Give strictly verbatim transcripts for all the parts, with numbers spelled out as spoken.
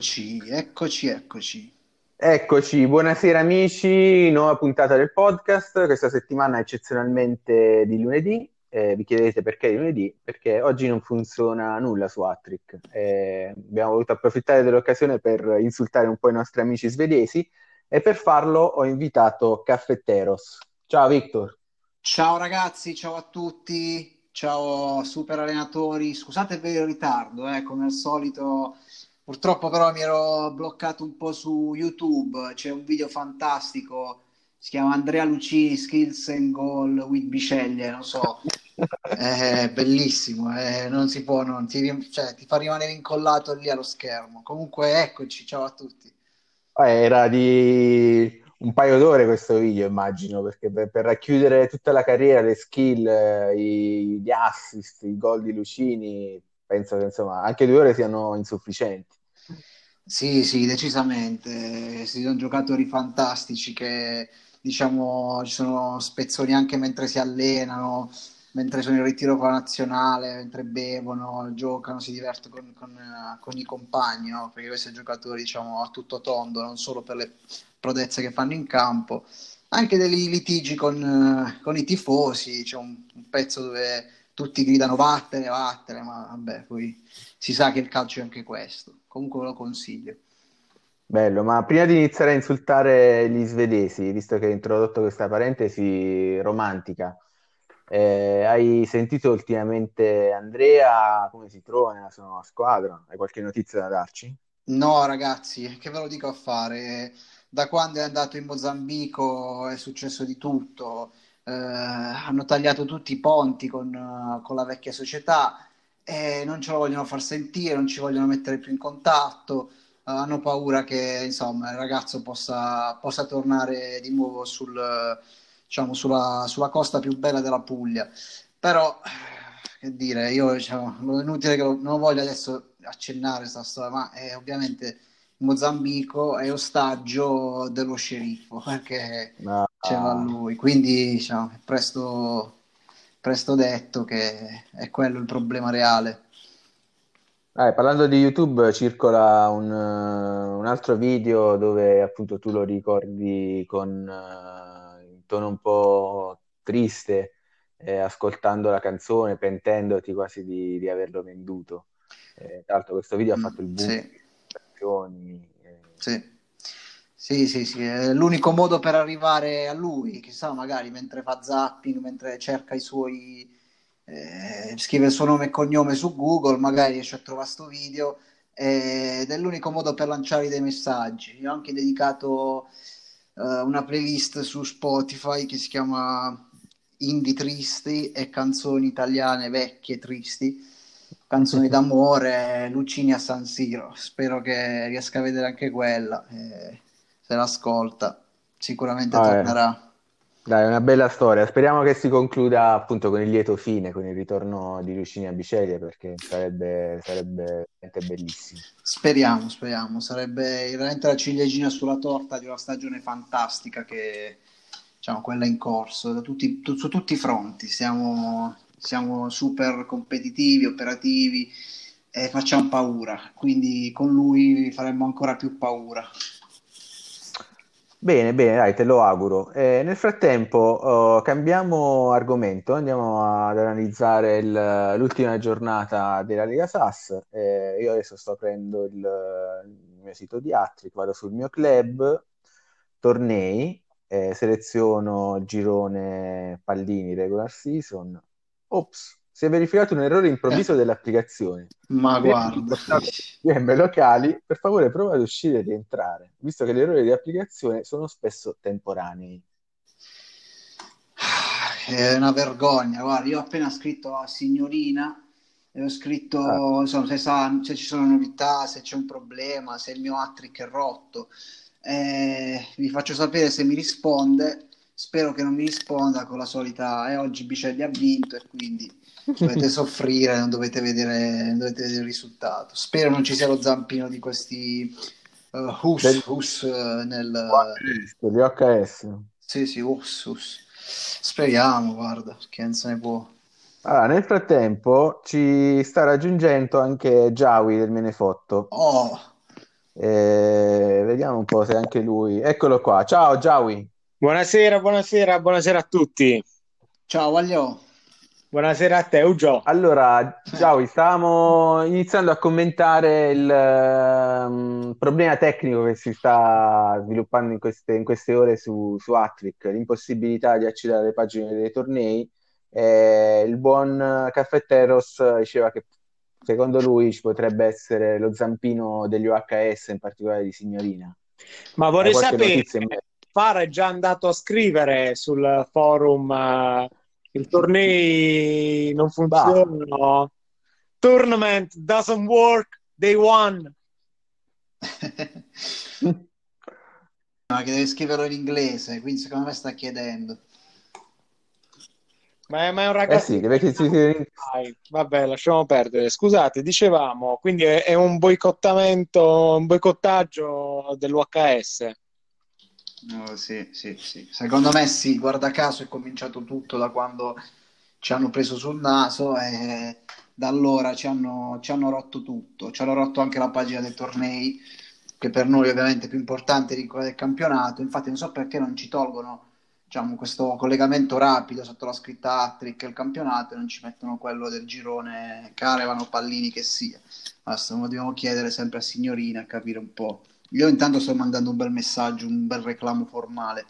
Eccoci, eccoci, eccoci. Eccoci, buonasera amici, nuova puntata del podcast, questa settimana eccezionalmente di lunedì. Eh, vi chiedete perché di lunedì? Perché oggi non funziona nulla su Hattrick. Eh, abbiamo voluto approfittare dell'occasione per insultare un po' i nostri amici svedesi e per farlo ho invitato Caffetteros. Ciao Victor. Ciao ragazzi, ciao a tutti. Ciao super allenatori, scusate per il ritardo, eh, come al solito, purtroppo però mi ero bloccato un po' su YouTube, c'è un video fantastico, si chiama Andrea Lucini, Skills and Goal with Bisceglie, non so, è bellissimo, eh, non si può, non ti, cioè, ti fa rimanere incollato lì allo schermo, comunque eccoci, ciao a tutti. Era di... un paio d'ore questo video, immagino, perché per, per racchiudere tutta la carriera, le skill, i, gli assist, i gol di Lucini, penso che insomma anche due ore siano insufficienti. Sì, sì, decisamente. Si sono giocatori fantastici che, diciamo, ci sono spezzoni anche mentre si allenano, mentre sono in ritiro con la nazionale, mentre bevono, giocano, si divertono con, con, con i compagni, no? Perché questi giocatori, diciamo, a tutto tondo, non solo per le prodezze che fanno in campo, anche dei litigi con, con i tifosi, c'è un, un pezzo dove tutti gridano vattene, vattene, ma vabbè, poi si sa che il calcio è anche questo, comunque ve lo consiglio. Bello, ma prima di iniziare a insultare gli svedesi, visto che hai introdotto questa parentesi romantica, eh, hai sentito ultimamente Andrea, come si trova nella sua nuova squadra? Hai qualche notizia da darci? No ragazzi, che ve lo dico a fare? Da quando è andato in Mozambico è successo di tutto, eh, hanno tagliato tutti i ponti con, con la vecchia società e non ce lo vogliono far sentire, non ci vogliono mettere più in contatto, eh, hanno paura che insomma il ragazzo possa, possa tornare di nuovo sul, diciamo, sulla, sulla costa più bella della Puglia. Però che dire, io diciamo, è inutile che lo, non voglio adesso accennare questa storia, ma è ovviamente Mozambico è ostaggio dello sceriffo perché no, c'era lui, quindi diciamo, è presto, presto detto che è quello il problema reale. Eh, parlando di YouTube circola un, un altro video dove appunto tu lo ricordi con uh, un tono un po' triste, eh, ascoltando la canzone, pentendoti quasi di, di averlo venduto. Eh, tra l'altro questo video mm, ha fatto il boom. Sì. Sì. Sì, sì, sì, è l'unico modo per arrivare a lui, chissà, magari mentre fa zapping, mentre cerca i suoi, eh, scrive il suo nome e cognome su Google, magari riesce a trovare sto video, eh, ed è l'unico modo per lanciare dei messaggi. Io ho anche dedicato eh, una playlist su Spotify che si chiama Indie Tristi e canzoni italiane vecchie tristi. Canzoni d'amore, Lucini a San Siro, spero che riesca a vedere anche quella, eh, se l'ascolta sicuramente ah, tornerà. Dai, è una bella storia, speriamo che si concluda appunto con il lieto fine, con il ritorno di Lucini a Bisceglie, perché sarebbe, sarebbe veramente bellissimo. Speriamo, speriamo, sarebbe veramente la ciliegina sulla torta di una stagione fantastica che, diciamo, quella in corso, da tutti, tu, su tutti i fronti, siamo... siamo super competitivi, operativi e facciamo paura, quindi con lui faremmo ancora più paura. Bene, bene, dai, te lo auguro. Eh, nel frattempo oh, cambiamo argomento, andiamo ad analizzare il, l'ultima giornata della Lega Sas. Eh, io adesso sto aprendo il, il mio sito di Hattrick, vado sul mio club, tornei, eh, seleziono girone Pallini regular season. Ops, si è verificato un errore improvviso eh. dell'applicazione. Ma guarda, G M locali, per favore prova ad uscire e rientrare, visto che gli errori di applicazione sono spesso temporanei. È una vergogna, guarda, io ho appena scritto a signorina e ho scritto ah. insomma, se, sa, se ci sono novità, se c'è un problema, se il mio Hattrick è rotto, eh, vi faccio sapere se mi risponde. Spero che non mi risponda con la solita e eh, oggi Bisceglie ha vinto e quindi dovete soffrire, non dovete vedere, non dovete vedere il risultato. Spero non ci sia lo zampino di questi uh, hus, Del... hus uh, nel uh... di H S. Sì, sì, hus, hus. Speriamo, guarda, che non se ne può. Allora, nel frattempo ci sta raggiungendo anche Jawi del Menefotto. Oh, Eh, vediamo un po' se anche lui... Eccolo qua. Ciao, Jawi. Buonasera, buonasera, buonasera a tutti. Ciao, Aglio. Buonasera a te, Uggio. Allora, Jawi, stavamo iniziando a commentare il um, problema tecnico che si sta sviluppando in queste, in queste ore su, su Hattrick, l'impossibilità di accedere alle pagine dei tornei. Eh, il buon Caffetteros diceva che secondo lui ci potrebbe essere lo zampino degli U H S, in particolare di Signorina. Ma vorrei sapere, Fara è già andato a scrivere sul forum... Uh... il tornei non funziona, no. Tournament doesn't work, they won. No, che deve scriverlo in inglese, quindi secondo me sta chiedendo. Ma è, ma è un ragazzo... Eh sì, che... Vabbè, lasciamo perdere. Scusate, dicevamo, quindi è, è un boicottamento, un boicottaggio dell'U H S. Oh, sì, sì, sì. Secondo me sì, guarda caso è cominciato tutto da quando ci hanno preso sul naso e da allora ci hanno, ci hanno rotto tutto, ci hanno rotto anche la pagina dei tornei, che per noi ovviamente è più importante di quella del campionato. Infatti non so perché non ci tolgono, diciamo, questo collegamento rapido sotto la scritta Hattrick e il campionato, e non ci mettono quello del girone Carevano, Pallini che sia. Adesso dobbiamo chiedere sempre a Signorina a capire un po'. Io intanto sto mandando un bel messaggio, un bel reclamo formale.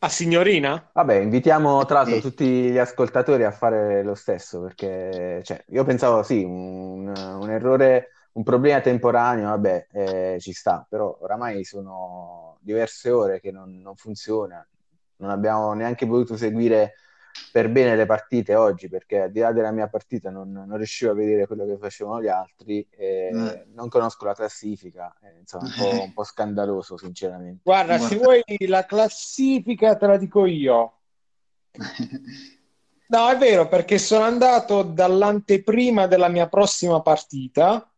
A Signorina? Vabbè, invitiamo tra l'altro eh. tutti gli ascoltatori a fare lo stesso, perché cioè, io pensavo sì, un, un errore, un problema temporaneo, vabbè, eh, ci sta, però oramai sono diverse ore che non, non funziona, non abbiamo neanche potuto seguire per bene le partite oggi, perché al di là della mia partita non, non riuscivo a vedere quello che facevano gli altri, e mm. non conosco la classifica, e, insomma, un po', un po' scandaloso sinceramente. Guarda, Guarda, se vuoi la classifica te la dico io. No, è vero, perché sono andato dall'anteprima della mia prossima partita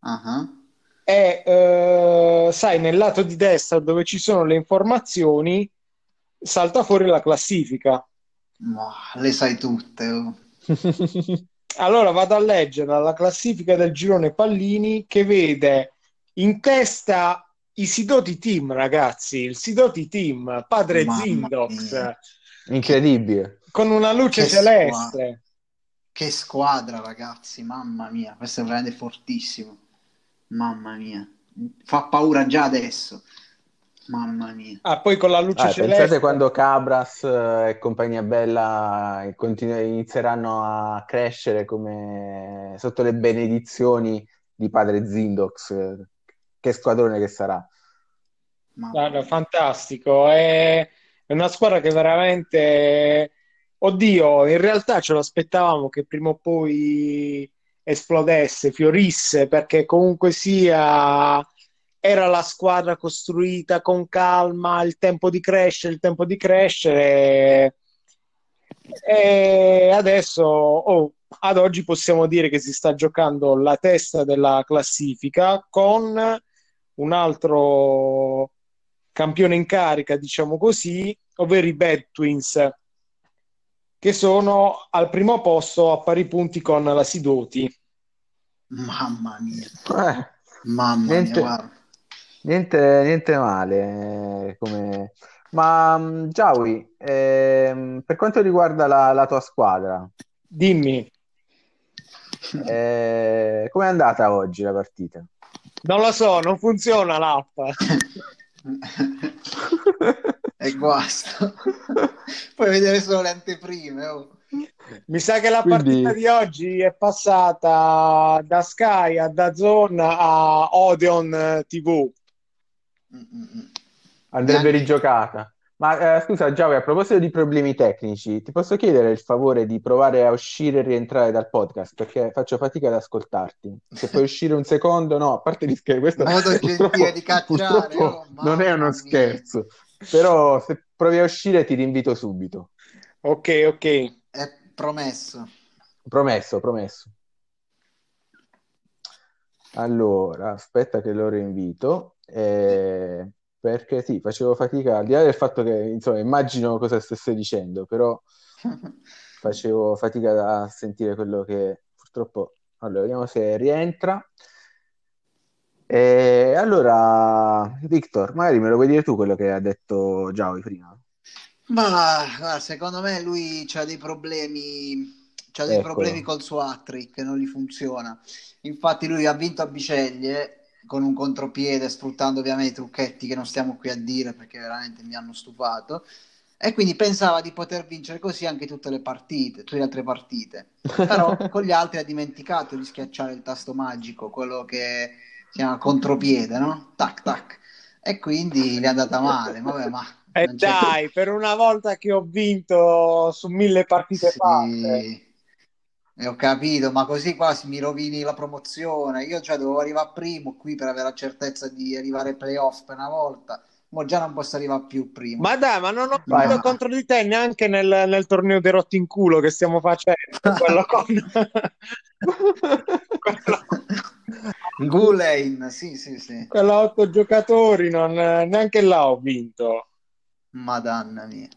uh-huh. e uh, sai, nel lato di destra dove ci sono le informazioni salta fuori la classifica. Ma le sai tutte. Oh. Allora vado a leggere la classifica del girone Pallini, che vede in testa i Sidoti Team, ragazzi, il Sidoti Team, Padre Zindox. Incredibile. Con una luce che celeste. Squadra. Che squadra, ragazzi, mamma mia, questo è veramente fortissimo. Mamma mia. Fa paura già adesso. Mamma mia. Ah, poi con la luce ah, celeste. Pensate quando Cabras e compagnia bella continu- inizieranno a crescere come sotto le benedizioni di Padre Zindox. Che squadrone che sarà. Guarda, fantastico. È una squadra che veramente... Oddio, in realtà ce lo aspettavamo che prima o poi esplodesse, fiorisse, perché comunque sia... era la squadra costruita con calma, il tempo di crescere, il tempo di crescere, e adesso, oh, ad oggi possiamo dire che si sta giocando la testa della classifica con un altro campione in carica, diciamo così, ovvero i Bad Twins, che sono al primo posto a pari punti con la Sidoti. Mamma mia, eh, mamma niente... mia, guarda. Niente, niente male, eh, come... ma Jawi, eh, per quanto riguarda la, la tua squadra, dimmi, eh, com'è andata oggi la partita? Non lo so, non funziona l'app. E guasto. Puoi vedere solo le anteprime. Oh. Mi sa che la partita Quindi... di oggi è passata da Sky a DAZN a Odeon tivù. Andrebbe rigiocata. Ma eh, scusa Javi, a proposito di problemi tecnici, ti posso chiedere il favore di provare a uscire e rientrare dal podcast, perché faccio fatica ad ascoltarti. Se puoi uscire un secondo, no, a parte gli scherzi, questo modo gentile di cacciare, oh, non è uno scherzo, però se provi a uscire ti rinvito subito. Ok, ok, è promesso. Promesso, promesso. Allora, aspetta che lo rinvito. Eh, perché sì, facevo fatica, al di là del fatto che insomma immagino cosa stesse dicendo, però facevo fatica a sentire quello che purtroppo... Allora, vediamo se rientra. E allora, Victor, magari me lo vuoi dire tu quello che ha detto Jawi prima? Ma guarda, secondo me lui c'ha dei problemi... C'ha dei Eccolo. problemi col suo Hattrick, non gli funziona. Infatti lui ha vinto a Bisceglie con un contropiede, sfruttando ovviamente i trucchetti che non stiamo qui a dire perché veramente mi hanno stufato, e quindi pensava di poter vincere così anche tutte le partite, tutte le altre partite. Però con gli altri ha dimenticato di schiacciare il tasto magico, quello che si chiama contropiede, no? Tac, tac. E quindi gli è andata male, vabbè, ma... E eh dai, per una volta che ho vinto su mille partite sì. fatte... Ho capito, ma così qua mi rovini la promozione. Io già dovevo arrivare primo qui per avere la certezza di arrivare ai playoff per una volta. Ma già non posso arrivare più primo. Ma dai, ma non ho vinto ma... contro di te neanche nel, nel torneo dei rotti in culo che stiamo facendo. Quello con quello... Gulain, sì, sì, sì. Quello a otto giocatori, non... neanche là ho vinto. Madonna mia.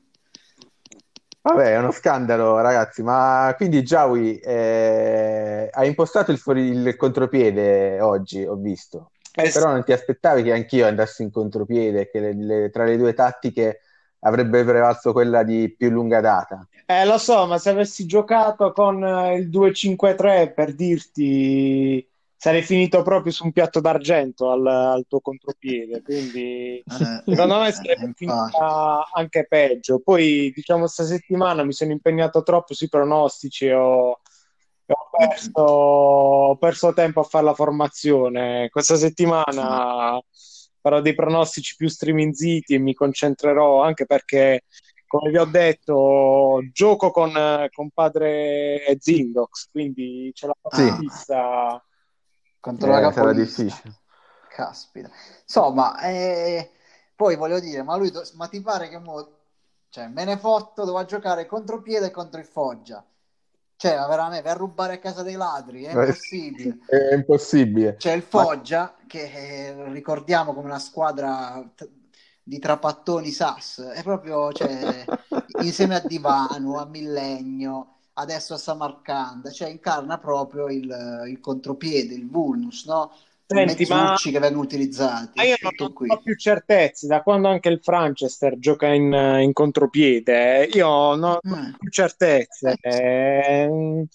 Vabbè, è uno scandalo, ragazzi. Ma quindi Jawi eh, ha impostato il, fuori, il contropiede oggi, ho visto. Eh, Però non ti aspettavi che anch'io andassi in contropiede, che le, le, tra le due tattiche avrebbe prevalso quella di più lunga data. Eh, lo so, ma se avessi giocato con il due cinque tre, per dirti, sarei finito proprio su un piatto d'argento al, al tuo contropiede, quindi secondo me sarebbe finita anche peggio. Poi diciamo sta settimana mi sono impegnato troppo sui pronostici, ho, ho, perso, ho perso tempo a fare la formazione. Questa settimana farò dei pronostici più streaminziti e mi concentrerò, anche perché come vi ho detto gioco con, con padre Zindox, quindi ce la faccio fissa. Contro eh, la sarà difficile. Caspita. Insomma, eh, poi voglio dire, ma lui, ma ti pare che mo... cioè, Menefotto doveva giocare contro piede e contro il Foggia. Cioè, ma veramente, per rubare a casa dei ladri, è impossibile. È impossibile. C'è il Foggia, ma... che eh, ricordiamo come una squadra t- di trapattoni Sas, è proprio, cioè, insieme a Divano, a Millennio... adesso a Samarcanda, cioè incarna proprio il, il contropiede, il vulnus, no? Senti, i mezzucci ma... che vengono utilizzati. Ma io non qui. ho più certezze, da quando anche il Franchester gioca in, in contropiede, io non mm. ho più certezze. Eh,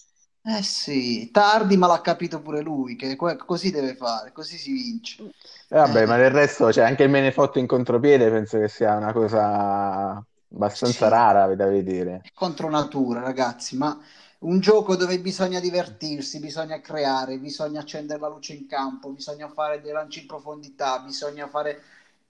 eh sì, tardi, ma l'ha capito pure lui, che così deve fare, così si vince. Eh, vabbè, eh. ma del resto, cioè, anche il Menefotto in contropiede penso che sia una cosa... abbastanza sì. rara da vedere. Contro natura, ragazzi, ma un gioco dove bisogna divertirsi, bisogna creare, bisogna accendere la luce in campo, bisogna fare dei lanci in profondità, bisogna fare,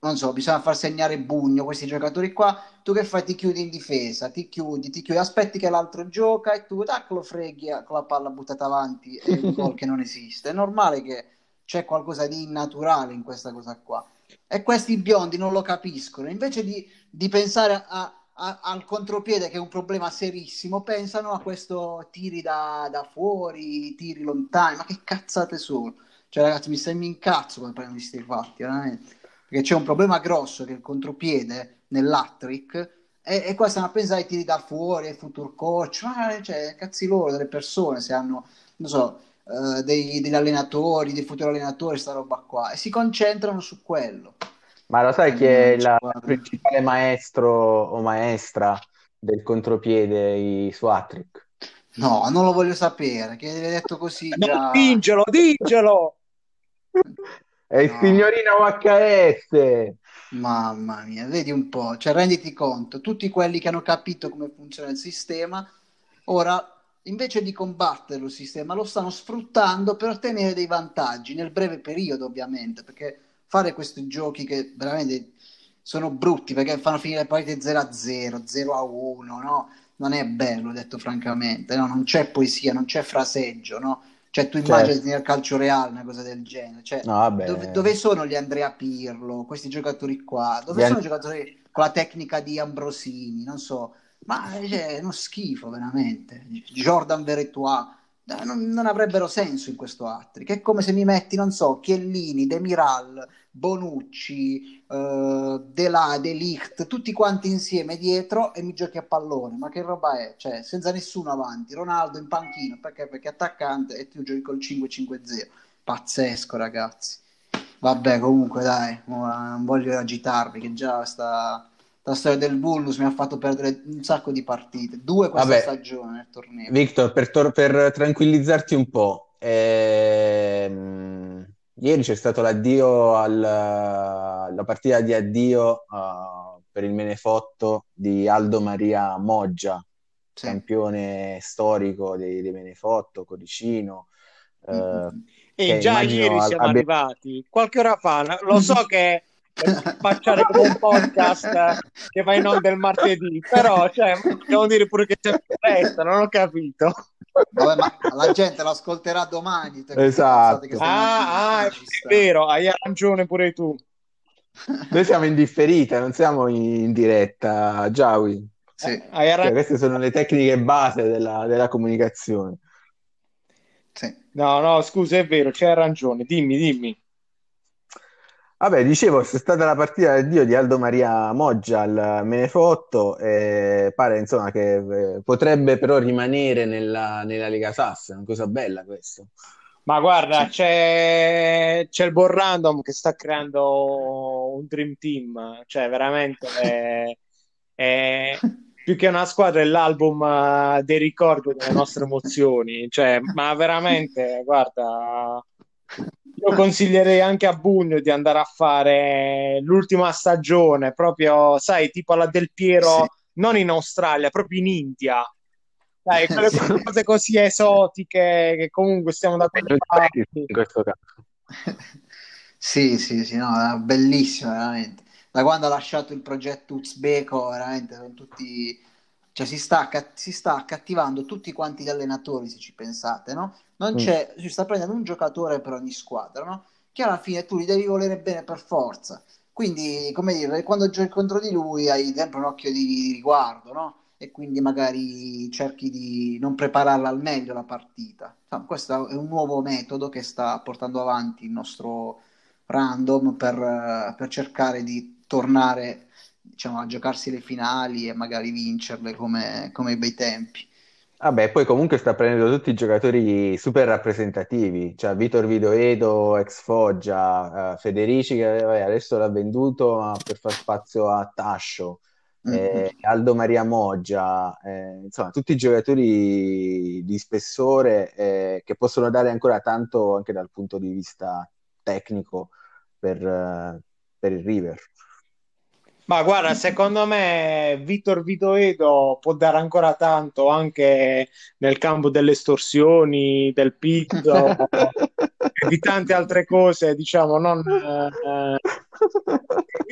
non so, bisogna far segnare Bugno, questi giocatori qua. Tu che fai? Ti chiudi in difesa, ti chiudi, ti chiudi, aspetti che l'altro gioca e tu tac, lo freghi con la palla buttata avanti e un gol che non esiste. È normale che c'è qualcosa di innaturale in questa cosa qua. E questi biondi non lo capiscono. Invece di, di pensare a, a, al contropiede, che è un problema serissimo, pensano a questo tiri da, da fuori, tiri lontani. Ma che cazzate sono? Cioè, ragazzi, mi, se, mi incazzo quando prendono questi fatti, veramente. Perché c'è un problema grosso che è il contropiede nell'Hattrick, e, e qua stanno a pensare ai tiri da fuori, ai future coach. Ma cioè, cazzi loro delle persone, se hanno, non so, Uh, dei, degli allenatori, dei futuri allenatori, sta roba qua, e si concentrano su quello. Ma lo sai che il principale maestro o maestra del contropiede su Hattrick? No, non lo voglio sapere, che l'hai detto così già... no, dingelo, dingelo! È il no. signorino H S! Mamma mia, vedi un po', cioè renditi conto, tutti quelli che hanno capito come funziona il sistema, ora... invece di combattere il sistema lo stanno sfruttando per ottenere dei vantaggi nel breve periodo, ovviamente, perché fare questi giochi che veramente sono brutti, perché fanno finire le partite zero a zero, zero a uno, no? Non è bello, detto francamente, no? Non c'è poesia, non c'è fraseggio, no? Cioè tu immagini certo. nel calcio reale una cosa del genere, cioè, no, dove, dove sono gli Andrea Pirlo, questi giocatori qua, dove gli sono i an... giocatori con la tecnica di Ambrosini, non so. Ma è uno schifo, veramente. Jordan Veretois non, non avrebbero senso in questo Hattrick. È come se mi metti, non so, Chiellini, Demiral, Bonucci, eh, Delà, De Ligt, tutti quanti insieme dietro e mi giochi a pallone. Ma che roba è? Cioè, senza nessuno avanti. Ronaldo in panchino, perché? Perché attaccante, e tu giochi col cinque cinque zero. Pazzesco, ragazzi. Vabbè, comunque dai, non voglio agitarvi, che già sta... la storia del Bulls mi ha fatto perdere un sacco di partite, due questa Vabbè, stagione nel torneo. Victor, per, tor- per tranquillizzarti un po', ehm, ieri c'è stato l'addio al, la partita di addio uh, per il Menefotto di Aldo Maria Moggia, sì, campione storico dei, dei Menefotto, Coricino. Mm-hmm. Eh, e già ieri siamo abbia... arrivati, qualche ora fa, lo so che per facciare come un podcast che va in onda il martedì, però cioè, devo dire pure che c'è festa, non ho capito. Vabbè, ma la gente l'ascolterà domani. Esatto. Che ah, ah è vero, hai ragione pure tu. Noi siamo in differita, non siamo in diretta, Jawi. Sì. Eh, hai cioè, queste sono le tecniche base della, della comunicazione. Sì. No, no, scusa, è vero, c'hai ragione, dimmi, dimmi. Vabbè, dicevo, c'è stata la partita del Dio di Aldo Maria Moggia al Menefotto e pare insomma che eh, potrebbe però rimanere nella, nella Lega Sas, è una cosa bella questo. Ma guarda, c'è, c'è il buon Random che sta creando un Dream Team, cioè veramente è, è più che una squadra è l'album dei ricordi delle nostre emozioni, cioè, ma veramente, guarda... Io consiglierei anche a Bugno di andare a fare l'ultima stagione, proprio, sai, tipo alla Del Piero, sì, non in Australia, proprio in India. Dai, quelle sì, cose così esotiche che comunque stiamo da quelle parti. In questo caso. Sì, sì, sì, no, è bellissimo, veramente. Da quando ha lasciato il progetto uzbeko, veramente, sono tutti... Cioè si sta, si sta accattivando tutti quanti gli allenatori, se ci pensate, no? Non c'è, si sta prendendo un giocatore per ogni squadra, no? Che alla fine tu li devi volere bene per forza. Quindi, come dire, quando giochi contro di lui hai sempre un occhio di riguardo, no? E quindi magari cerchi di non prepararla al meglio la partita. Insomma, questo è un nuovo metodo che sta portando avanti il nostro Random per, per cercare di tornare... diciamo a giocarsi le finali e magari vincerle come, come i bei tempi. Vabbè, ah poi comunque sta prendendo tutti i giocatori super rappresentativi, cioè Victor Vidoedo, ex Foggia, uh, Federici che vabbè, adesso l'ha venduto ma per far spazio a Tacho, mm-hmm. eh, Aldo Maria Moggia, eh, insomma tutti i giocatori di spessore eh, che possono dare ancora tanto anche dal punto di vista tecnico per, uh, per il River. Ma guarda, secondo me Victor Vidoedo può dare ancora tanto anche nel campo delle estorsioni, del pizzo e di tante altre cose, diciamo, non, eh,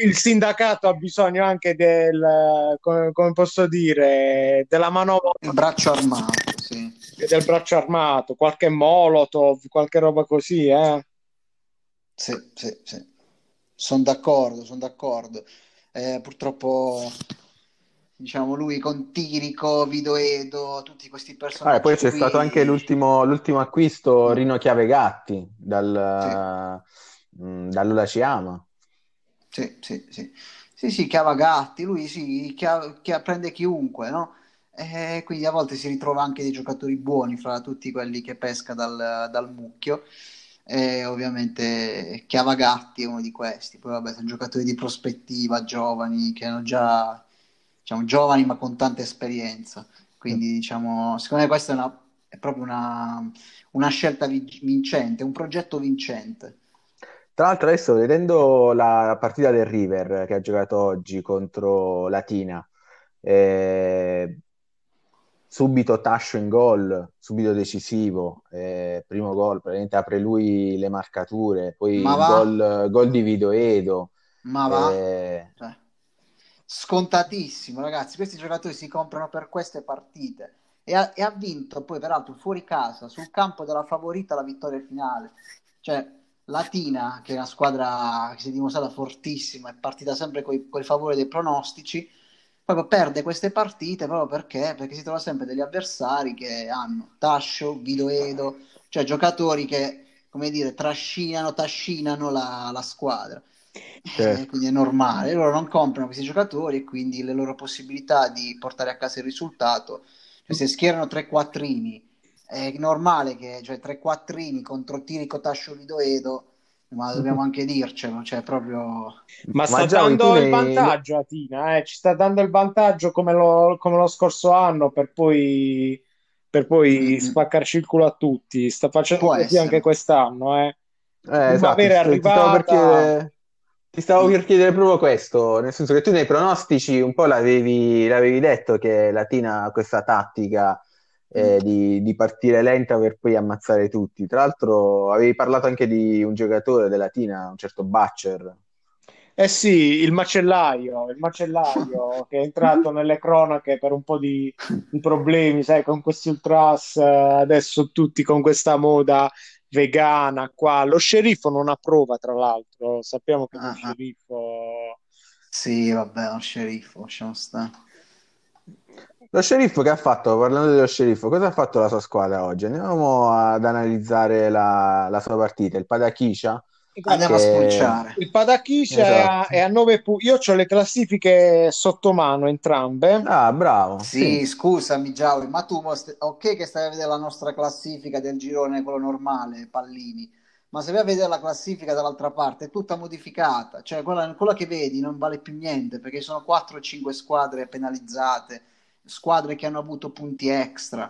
il sindacato ha bisogno anche del, come, come posso dire, della manovra. Il braccio armato, sì. Del braccio armato, qualche molotov, qualche roba così, eh. Sì, sì, sì. Sono d'accordo, sono d'accordo. Eh, purtroppo diciamo lui con Tirico, Vidoedo, tutti questi personaggi. Ah, poi c'è qui... stato anche l'ultimo, l'ultimo acquisto Rino Chiavegatti dal sì. mh, dall'Ola Ciama. Sì, sì, sì. Sì, sì, Chiavagatti, lui sì, chiav- chiav- prende chiunque, no? E quindi a volte si ritrova anche dei giocatori buoni fra tutti quelli che pesca dal, dal mucchio. E ovviamente Chiavagatti è uno di questi, poi vabbè sono giocatori di prospettiva, giovani che hanno già, diciamo, giovani ma con tanta esperienza, quindi diciamo secondo me questa è, una, è proprio una, una scelta vincente, un progetto vincente. Tra l'altro adesso vedendo la partita del River che ha giocato oggi contro Latina, eh... subito Tacho in gol, subito decisivo, eh, primo gol, praticamente apre lui le marcature, poi gol, gol di Vidoedo. Ma va, eh... cioè, scontatissimo ragazzi, questi giocatori si comprano per queste partite e ha, e ha vinto poi peraltro fuori casa, sul campo della favorita la vittoria finale, cioè Latina che è una squadra che si è dimostrata fortissima, è partita sempre coi, col favore dei pronostici, proprio perde queste partite proprio perché perché si trova sempre degli avversari che hanno Tacho, Vidoedo, cioè giocatori che, come dire, trascinano, tascinano la, la squadra. Certo. Eh, quindi è normale. Loro non comprano questi giocatori e quindi le loro possibilità di portare a casa il risultato, cioè se schierano tre quattrini, è normale che cioè tre quattrini contro Tirico, Tacho, Vidoedo, ma dobbiamo anche dircelo, cioè proprio... Ma sta ma dando il vantaggio a Tina, eh? Ci sta dando il vantaggio come lo, come lo scorso anno, per poi, per poi mm. spaccarci il culo a tutti. Sta facendo così anche quest'anno, eh? Eh, esatto, ti, arrivata... stavo per chiedere, ti stavo per chiedere proprio questo, nel senso che tu nei pronostici un po' l'avevi, l'avevi detto che la Tina ha questa tattica eh, di, di partire lenta per poi ammazzare tutti. Tra l'altro avevi parlato anche di un giocatore della Tina, un certo Butcher. Eh sì, il macellaio, il macellaio che è entrato nelle cronache per un po' di, di problemi, sai, con questi ultras, adesso tutti con questa moda vegana qua. Lo sceriffo non approva, tra l'altro, sappiamo che ah, lo sceriffo sì, vabbè, lo sceriffo lasciamo stare. Lo sceriffo che ha fatto, parlando dello sceriffo, cosa ha fatto la sua squadra oggi? Andiamo ad analizzare la, la sua partita, il Padachiscia. Andiamo che... a spulciare il Padachiscia, esatto. È a nove punti. Io ho le classifiche sotto mano entrambe. Ah, bravo. Sì, sì. Scusami, Jawi, ma tu most... ok che stai a vedere la nostra classifica del girone, quello normale, Pallini, ma se vai a vedere la classifica dall'altra parte è tutta modificata, cioè quella, quella che vedi non vale più niente, perché sono quattro o cinque squadre penalizzate, squadre che hanno avuto punti extra.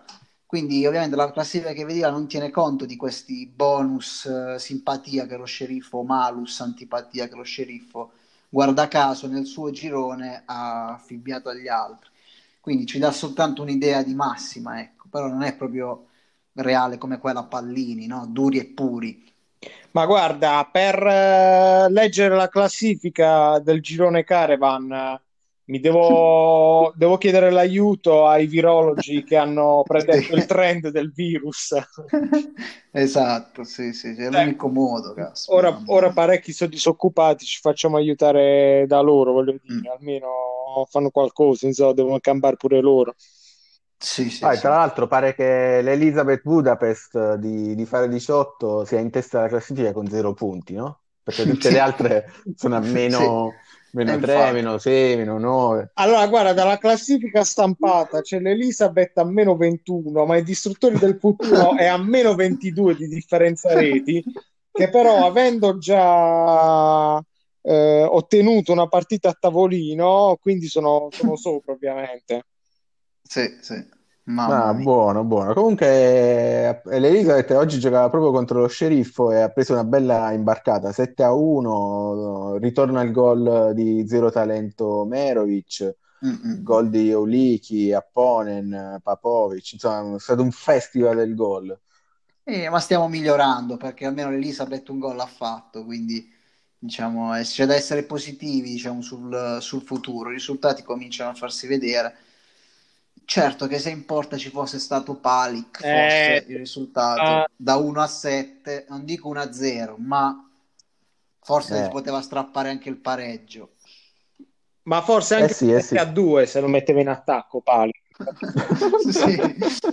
Quindi ovviamente la classifica che vediva non tiene conto di questi bonus eh, simpatia che lo sceriffo, malus antipatia che lo sceriffo, guarda caso, nel suo girone ha affibbiato agli altri. Quindi ci dà soltanto un'idea di massima, ecco, però non è proprio reale come quella Pallini, no? Duri e puri. Ma guarda, per eh, leggere la classifica del girone Caravan... Mi devo, devo chiedere l'aiuto ai virologi che hanno predetto il trend del virus. Esatto, sì, sì, è l'unico eh, modo. Caspita. Ora, ora parecchi sono disoccupati, ci facciamo aiutare da loro, voglio dire, mm. almeno fanno qualcosa, insomma, devono cambiare pure loro. Sì, sì, ah, sì. Tra l'altro pare che l'Elizabeth Budapest di, di fare diciotto sia in testa alla classifica con zero punti, no? Perché tutte sì. le altre sono a meno... Sì. Meno tre, meno sei, meno nove. Allora, guarda, dalla classifica stampata c'è l'Elisabeth a meno ventuno, ma i Distruttori del Futuro è a meno ventidue di differenza reti, che però avendo già eh, ottenuto una partita a tavolino, quindi sono, sono sopra, ovviamente. Sì, sì. Mamma ah, buono, buono. Comunque l'Elisabeth oggi giocava proprio contro lo sceriffo e ha preso una bella imbarcata, sette a uno, ritorna il gol di Zero Talento Merovic, Mm-mm. gol di Olichi, Apponen, Papovic, insomma è stato un festival del gol. Eh, ma stiamo migliorando, perché almeno l'Elisabeth un gol l'ha fatto, quindi diciamo c'è da essere positivi, diciamo, sul, sul futuro. I risultati cominciano a farsi vedere. Certo che se in porta ci fosse stato Palik, forse eh, il risultato uh, da uno a sette, non dico uno a zero, ma forse eh. si poteva strappare anche il pareggio. Ma forse anche eh sì, eh sì. a due se lo metteva in attacco Palik. Sì,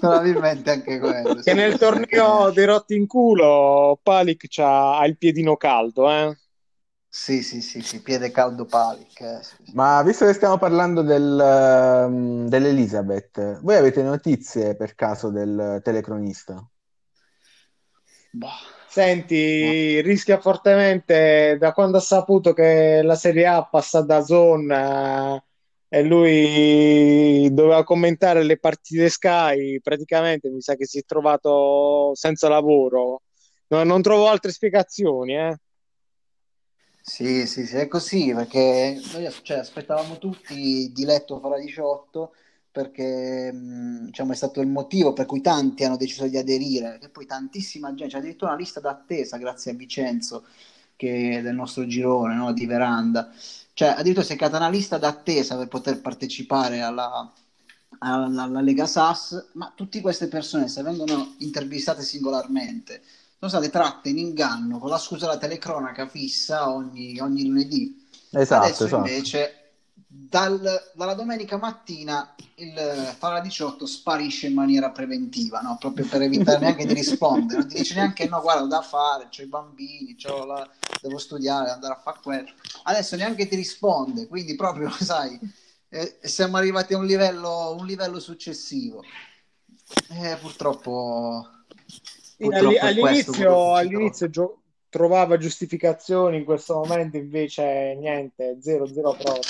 probabilmente anche quello. Che nel torneo dei rotti in culo Palik ha il piedino caldo, eh? Sì, sì, sì, sì, piede caldo Palik. Eh, sì, sì. Ma visto che stiamo parlando del, um, dell'Elisabeth, voi avete notizie per caso del telecronista? Boh. Senti, no. rischia fortemente da quando ha saputo che la Serie A passa da zona eh, e lui doveva commentare le partite Sky, praticamente mi sa che si è trovato senza lavoro. No, non trovo altre spiegazioni, eh. Sì, sì, sì, è così, perché noi cioè, aspettavamo tutti diletto fra diciotto, perché diciamo, è stato il motivo per cui tanti hanno deciso di aderire, e poi tantissima gente, c'è cioè, addirittura una lista d'attesa, grazie a Vincenzo, che è del nostro girone, no? Di Veranda, cioè addirittura si è creata una lista d'attesa per poter partecipare alla, alla, alla Lega Sas, ma tutte queste persone, se vengono intervistate singolarmente, sono state tratte in inganno con la scusa della telecronaca fissa ogni, ogni lunedì. Esatto. Adesso esatto. invece dal, dalla domenica mattina il Fara diciotto sparisce in maniera preventiva, no? Proprio per evitare neanche di rispondere. Non ti dice neanche no, guarda, ho da fare, c'ho i bambini, c'ho la... devo studiare, andare a fare quello. Adesso neanche ti risponde, quindi proprio, sai, eh, siamo arrivati a un livello, un livello successivo. Eh, purtroppo... Purtroppo all'inizio, all'inizio gio- trovava giustificazioni in questo momento, invece niente, zero zero proprio.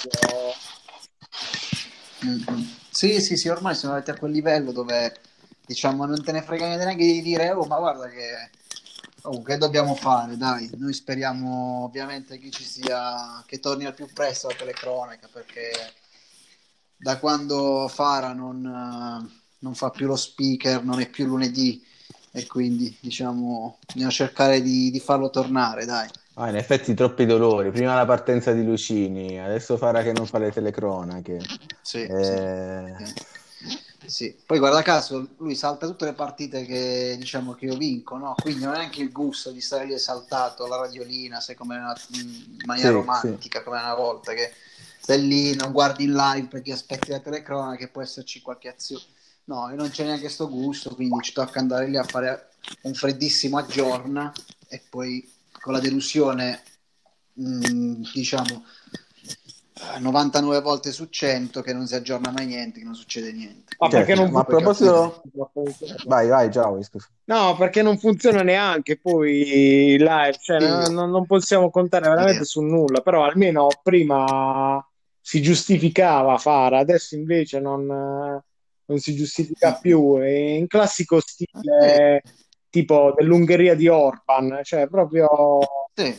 Mm-hmm. Sì, sì, sì, ormai sono andati a quel livello dove diciamo non te ne frega neanche di dire oh, ma guarda che oh, che dobbiamo fare, dai. Noi speriamo ovviamente che ci sia, che torni al più presto la telecronaca, perché da quando Fara non, non fa più lo speaker, non è più lunedì, e quindi diciamo bisogna cercare di, di farlo tornare, dai. Ah, in effetti troppi dolori, prima la partenza di Lucini, adesso Fara che non fa le telecronache. Sì, eh... sì. Sì. Poi guarda caso lui salta tutte le partite che diciamo che io vinco, no? Quindi non è anche il gusto di stare lì esaltato, la radiolina, sai, come una, in maniera sì, romantica, sì. Come una volta che stai lì, non guardi in live perché aspetti la telecronaca che può esserci qualche azione. No, e non c'è neanche sto gusto, quindi ci tocca andare lì a fare un freddissimo aggiorna e poi con la delusione, mh, diciamo, novantanove volte su cento che non si aggiorna mai niente, che non succede niente. Ma perché non ma a proposito... Vai, vai, ciao. Scusa. No, perché non funziona neanche poi live, cioè sì. non, non possiamo contare veramente sì. su nulla, però almeno prima si giustificava Fara, adesso invece non, non si giustifica sì. più, è in classico stile... Sì. tipo dell'Ungheria di Orban, cioè proprio sì,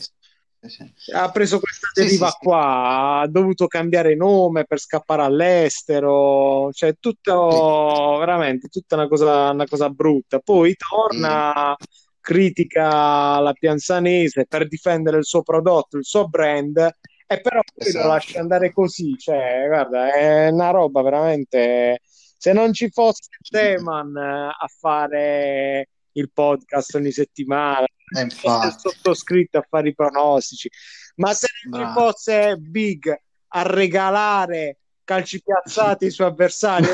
sì, sì. ha preso questa deriva sì, sì, qua, sì. ha dovuto cambiare nome per scappare all'estero, cioè tutto sì. veramente tutta una cosa, una cosa brutta. Poi torna, sì. critica la Piansanese per difendere il suo prodotto, il suo brand, e però poi esatto. lo lascia andare così, cioè guarda, è una roba veramente, se non ci fosse Teman a fare il podcast ogni settimana, il sottoscritto a fare i pronostici, ma se non ci fosse Big a regalare calci piazzati ai suoi avversari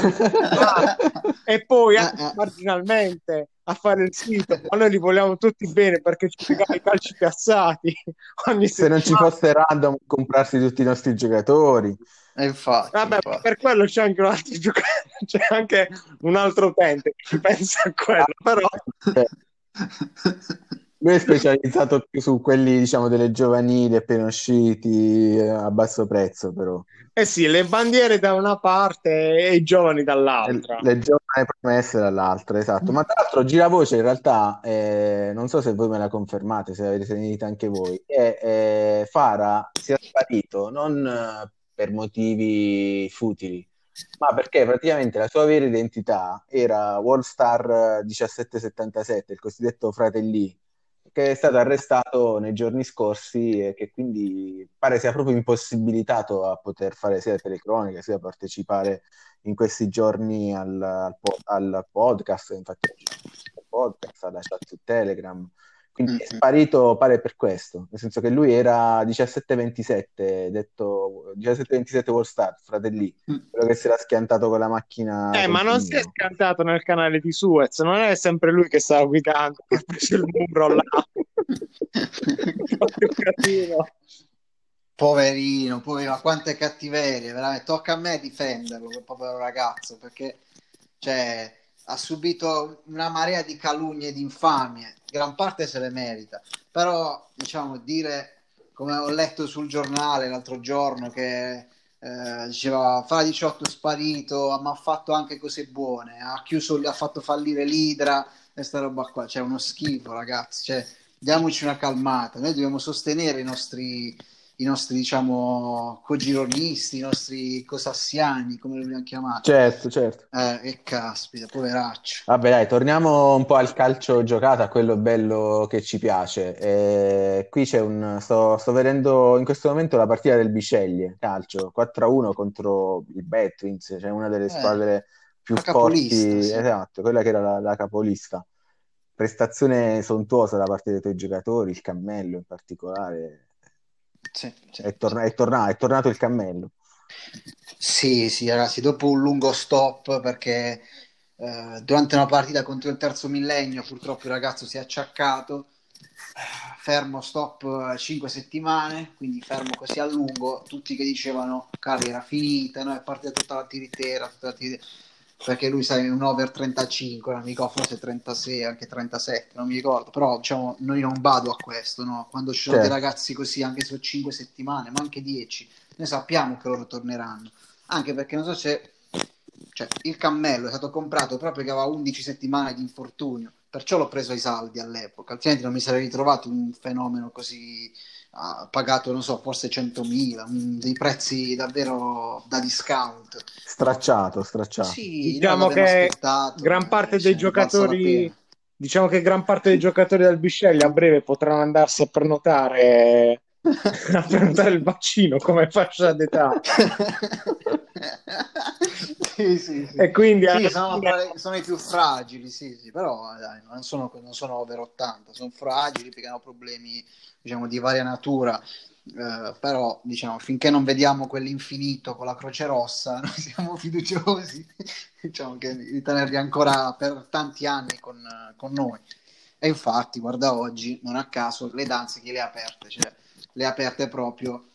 e poi anche marginalmente a fare il sito, ma noi li vogliamo tutti bene perché ci regala i calci piazzati ogni se settimana. Non ci fosse Random comprarsi tutti i nostri giocatori. Infatti, vabbè, infatti. Per quello c'è anche un altro giocatore, c'è anche un altro utente che pensa a quello, però lui è specializzato più su quelli diciamo delle giovanili appena usciti a basso prezzo, però eh sì, le bandiere da una parte e i giovani dall'altra, le, le giovani promesse dall'altra, esatto. Ma tra l'altro giravoce in realtà eh, non so se voi me la confermate, se l'avete sentita anche voi, che eh, Fara si è sparito non per motivi futili, ma perché praticamente la sua vera identità era Worldstar millesettecentosettantasette, il cosiddetto Fratelli, che è stato arrestato nei giorni scorsi e che quindi pare sia proprio impossibilitato a poter fare sia telecronica sia partecipare in questi giorni al, al, po- al podcast, infatti al podcast, alla chat su Telegram. Quindi è sparito pare per questo, nel senso che lui era millesettecentoventisette, detto millesettecentoventisette World Star, Fratelli, quello che si era schiantato con la macchina. Eh, ma non si è schiantato nel canale di Suez, non è sempre lui che stava guidando, che ha preso il muro là. Poverino, poverino, quante cattiverie, veramente. Tocca a me difenderlo, quel povero ragazzo, perché cioè ha subito una marea di calunnie e di infamie, gran parte se le merita, però diciamo dire, come ho letto sul giornale l'altro giorno, che eh, diceva Fara diciotto sparito, ma ha fatto anche cose buone, ha chiuso, ha fatto fallire l'Idra e sta roba qua, cioè uno schifo ragazzi, cioè diamoci una calmata. Noi dobbiamo sostenere i nostri i nostri diciamo cogironisti, i nostri cosassiani, come li abbiamo chiamati. Certo, certo. Eh, che caspita, poveraccio. Vabbè dai, torniamo un po' al calcio giocato, a quello bello che ci piace. Eh, qui c'è un sto, sto vedendo in questo momento la partita del Bisceglie, calcio quattro a uno contro il Bad Twins, cioè una delle eh, squadre più forti, sì. Esatto, quella che era la, la capolista. Prestazione sontuosa da parte dei tuoi giocatori, il cammello in particolare. Sì, sì, è, torna- sì. è, torna- è tornato il cammello. Sì, sì, ragazzi, dopo un lungo stop, perché eh, durante una partita contro il Terzo Millennio purtroppo il ragazzo si è acciaccato, fermo stop cinque settimane, quindi fermo così a lungo, tutti che dicevano carriera finita, no? È partita tutta la tiritera, tutta la tiritera. perché lui sai un over trentacinque, non mi ricordo, forse trentasei, anche trentasette, non mi ricordo, però diciamo noi non vado a questo, no? Quando ci sono certo. dei ragazzi così anche su cinque settimane, ma anche dieci, noi sappiamo che loro torneranno, anche perché non so se cioè, il cammello è stato comprato proprio che aveva undici settimane di infortunio, perciò l'ho preso ai saldi all'epoca, altrimenti non mi sarei ritrovato un fenomeno così ah, pagato, non so, forse centomila, un, dei prezzi davvero da discount. Stracciato, stracciato. Sì, diciamo che gran parte eh, dei giocatori diciamo che gran parte dei giocatori del Bisceglie a breve potranno andarsi a prenotare a prenotare il vaccino come fascia d'età. Sì, sì, sì. E quindi sì, sono, sono i più fragili, sì, sì, però dai, non, sono, non sono over ottanta, sono fragili perché hanno problemi diciamo di varia natura, eh, però diciamo finché non vediamo quell'infinito con la croce rossa noi siamo fiduciosi diciamo che di tenerli ancora per tanti anni con, con noi. E infatti guarda oggi non a caso le danze che le ha aperte, cioè le ha aperte proprio,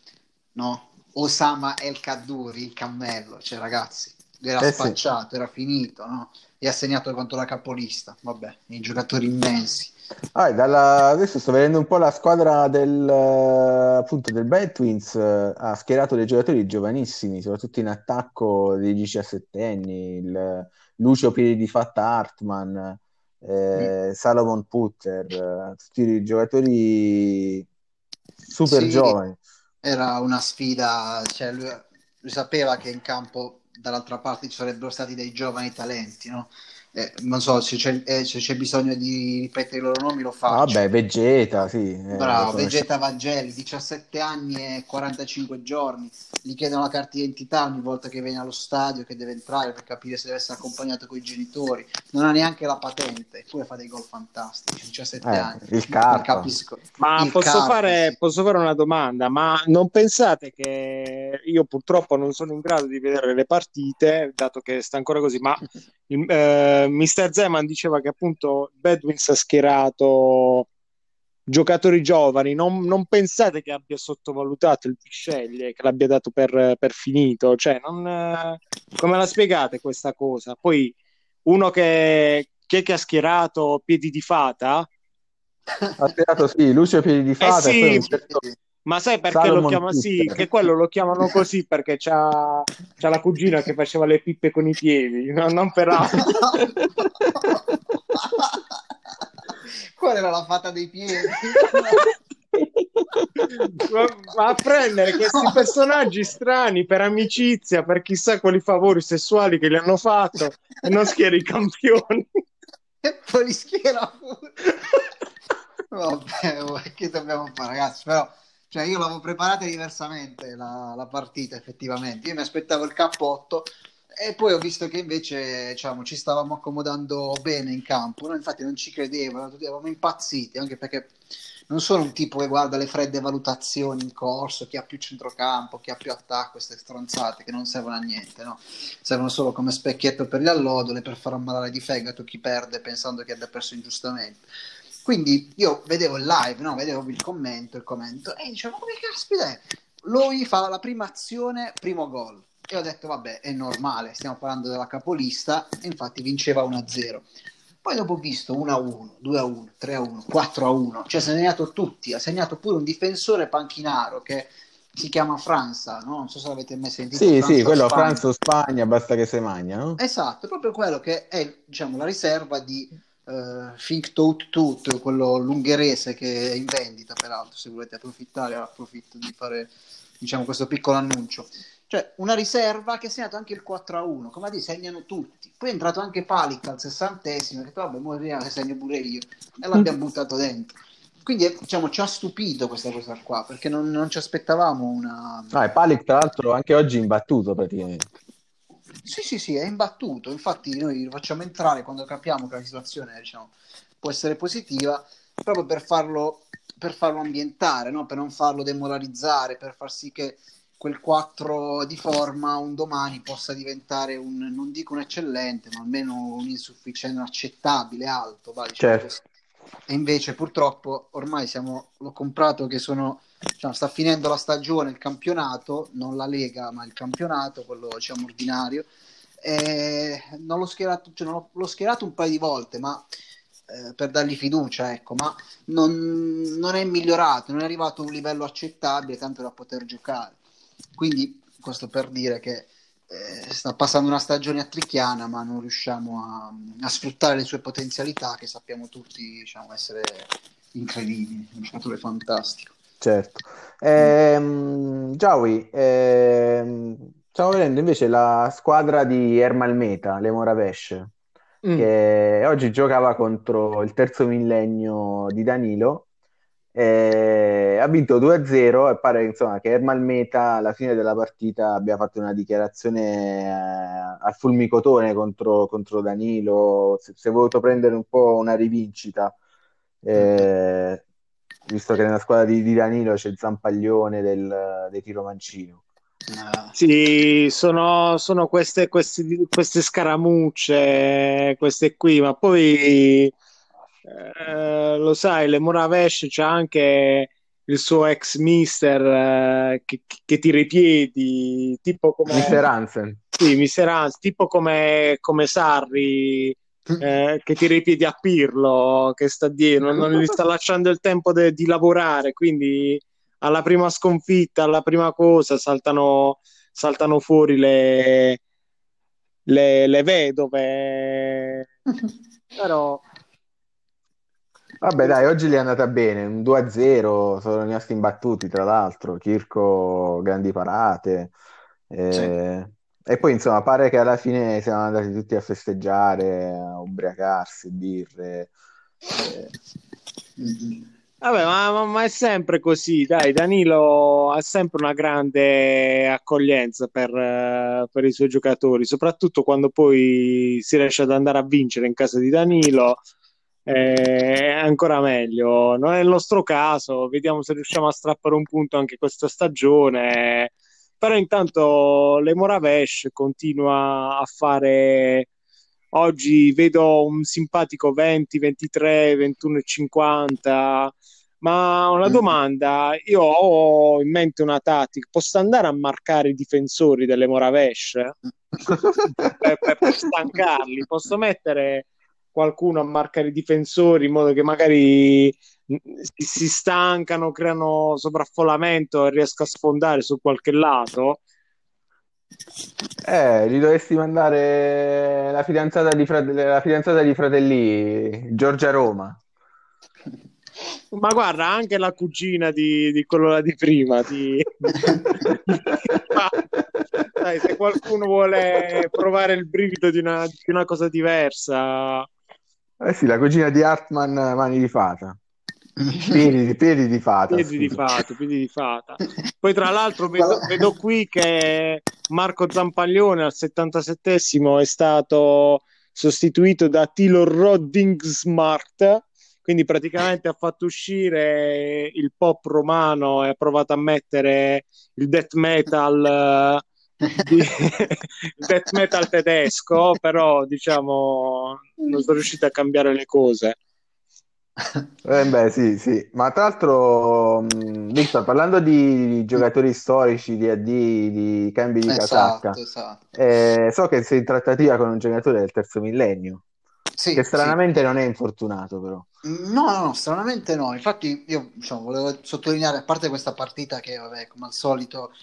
no? Osama El Kaddouri, il cammello, cioè ragazzi era eh spacciato, sì. era finito, no? E ha segnato contro la capolista, vabbè, i giocatori immensi. Ah, dalla... adesso sto vedendo un po' la squadra del appunto del Bad Twins, ha schierato dei giocatori giovanissimi, soprattutto in attacco dei diciassettenni, il Lucio Piedi di Fatta Hartman, eh, mm. Salomon Putter, tutti i giocatori super sì. giovani. Era una sfida, cioè lui, lui sapeva che in campo dall'altra parte ci sarebbero stati dei giovani talenti, no? Eh, non so se c'è, eh, se c'è bisogno di ripetere i loro nomi lo faccio. Vabbè, Vegeta, sì. Eh, Bravo, Vegeta Vangelli, diciassette anni e quarantacinque giorni, gli chiedono la carta d'identità ogni volta che viene allo stadio, che deve entrare per capire se deve essere accompagnato con i genitori, non ha neanche la patente, eppure fa dei gol fantastici, diciassette eh, anni. Il carpo. Capisco. Ma il posso, carpo, fare, sì. posso fare una domanda, ma non pensate che io purtroppo non sono in grado di vedere le partite, dato che sta ancora così, ma... Il, eh, mister Zeman diceva che appunto Bedwins ha schierato giocatori giovani, non, non pensate che abbia sottovalutato il Bisceglie, che l'abbia dato per, per finito, cioè non, eh, come la spiegate questa cosa? Poi uno che, che, che ha schierato Piedi di Fata ha schierato sì, Lucio Piedi di Fata eh sì, e poi... Ma sai perché Salomon lo chiamano? Sì, che quello lo chiamano così perché c'ha, c'ha la cugina che faceva le pippe con i piedi, no, non per altro. Qual era la fata dei piedi? Ma, ma a prendere questi personaggi strani per amicizia, per chissà quali favori sessuali che gli hanno fatto, e non schieri i campioni. E poi li schiera pure. Vabbè, che dobbiamo fare, ragazzi, però... Cioè io l'avevo preparata diversamente la, la partita effettivamente, io mi aspettavo il cappotto e poi ho visto che invece diciamo, ci stavamo accomodando bene in campo, no? Infatti non ci credevo, tutti eravamo impazziti, anche perché non sono un tipo che guarda le fredde valutazioni in corso, chi ha più centrocampo, chi ha più attacco, queste stronzate che non servono a niente, no? Servono solo come specchietto per le allodole, per far ammalare di fegato chi perde pensando che abbia perso ingiustamente. Quindi io vedevo il live, no? Vedevo il commento, il commento, e dicevo, come caspita è? Lui fa la prima azione, primo gol. E ho detto, vabbè, è normale, stiamo parlando della capolista, e infatti vinceva uno a zero. Poi dopo ho visto uno a uno, due a uno, tre a uno, quattro a uno, cioè ha segnato tutti, ha segnato pure un difensore panchinaro che si chiama Franza, no? Non so se l'avete mai sentito. Sì, Franza, sì, quello Spagna. Franza Spagna, basta che se magna, no? Esatto, proprio quello che è, diciamo, la riserva di... Uh, Think Tout Tout, quello l'ungherese che è in vendita peraltro, se volete approfittare approfitto di fare diciamo questo piccolo annuncio, cioè una riserva che ha segnato anche il quattro a uno, come a dire segnano tutti, poi è entrato anche Palik al sessantesimo, che vabbè morirà che segno pure io, e l'abbiamo buttato dentro, quindi diciamo ci ha stupito questa cosa qua perché non, non ci aspettavamo una... No, e Palik tra l'altro anche oggi imbattuto praticamente. Sì, sì, sì, è imbattuto, infatti noi lo facciamo entrare quando capiamo che la situazione diciamo, può essere positiva, proprio per farlo, per farlo ambientare, no? Per non farlo demoralizzare, per far sì che quel quattro di forma un domani possa diventare un, non dico un eccellente, ma almeno un insufficiente, un accettabile, alto. Va, diciamo certo. Così. E invece purtroppo ormai siamo, l'ho comprato che sono... Cioè, sta finendo la stagione, il campionato, non la Lega ma il campionato, quello diciamo ordinario, eh, non l'ho schierato, cioè non l'ho schierato un paio di volte, ma eh, per dargli fiducia, ecco, ma non, non è migliorato, non è arrivato a un livello accettabile tanto da poter giocare. Quindi questo per dire che eh, sta passando una stagione attricchiana, ma non riusciamo a, a sfruttare le sue potenzialità, che sappiamo tutti, diciamo, essere incredibili. Un giocatore fantastico. Certo. Ehm, Jawi, ehm, stavo vedendo invece la squadra di Ermal Meta, le Moravesh, mm. che oggi giocava contro il terzo millennio di Danilo. Eh, ha vinto due a zero e pare, insomma, che Ermal Meta alla fine della partita abbia fatto una dichiarazione eh, al fulmicotone contro, contro Danilo. Si è voluto prendere un po' una rivincita, eh, visto che nella squadra di, di Danilo c'è il zampaglione del, del tiromancino. Ah. Sì, sono, sono queste, queste, queste scaramucce, queste qui, ma poi... Eh, lo sai, le Moravesh c'ha anche il suo ex mister eh, che, che tira i piedi, tipo come mister Hansen, sì, mister Hansen, tipo come, come Sarri eh, che tira i piedi a Pirlo, che sta dietro, non gli sta lasciando il tempo de, di lavorare, quindi alla prima sconfitta, alla prima cosa saltano, saltano fuori le, le, le vedove. Però vabbè, dai, oggi li è andata bene, un due a zero, sono rimasti imbattuti, tra l'altro, Kirko, grandi parate, eh, sì. E poi insomma pare che alla fine siamo andati tutti a festeggiare, a ubriacarsi, birre. Eh. Vabbè, ma, ma è sempre così, dai, Danilo ha sempre una grande accoglienza per, per i suoi giocatori, soprattutto quando poi si riesce ad andare a vincere in casa di Danilo. Eh, ancora meglio, non è il nostro caso, vediamo se riusciamo a strappare un punto anche questa stagione, però intanto le Moravesh continua a fare, oggi vedo un simpatico venti, ventitré, ventuno e cinquanta, ma una domanda, io ho in mente una tattica, posso andare a marcare i difensori delle Moravesh per, per, per stancarli, posso mettere qualcuno a marcare i difensori in modo che magari si stancano, creano sovraffollamento e riesco a sfondare su qualche lato. Eh, gli dovresti mandare la fidanzata di, frate- la fidanzata di Fratelli, Giorgia Roma. Ma guarda, anche la cugina di, di quello là di prima. Di... Dai, se qualcuno vuole provare il brivido di una, di una cosa diversa... Eh sì, la cugina di Hartman, mani di fata. Piedi, piedi di fata. Piedi di fata, piedi di fata. Poi tra l'altro vedo, vedo qui che Marco Zampaglione al settantasettesimo è stato sostituito da Tilo Roddingsmart, quindi praticamente ha fatto uscire il pop romano e ha provato a mettere il death metal... Di... death metal tedesco, però diciamo non sono riuscito a cambiare le cose. Eh beh, sì, sì. Ma tra l'altro, Victor, parlando di giocatori storici, di A D, di cambi di casacca, esatto, esatto. Eh, so che sei in trattativa con un giocatore del terzo millennio, sì, che stranamente sì. Non è infortunato, però. No, no, no, stranamente no. Infatti io, diciamo, volevo sottolineare, a parte questa partita che, vabbè, come al solito...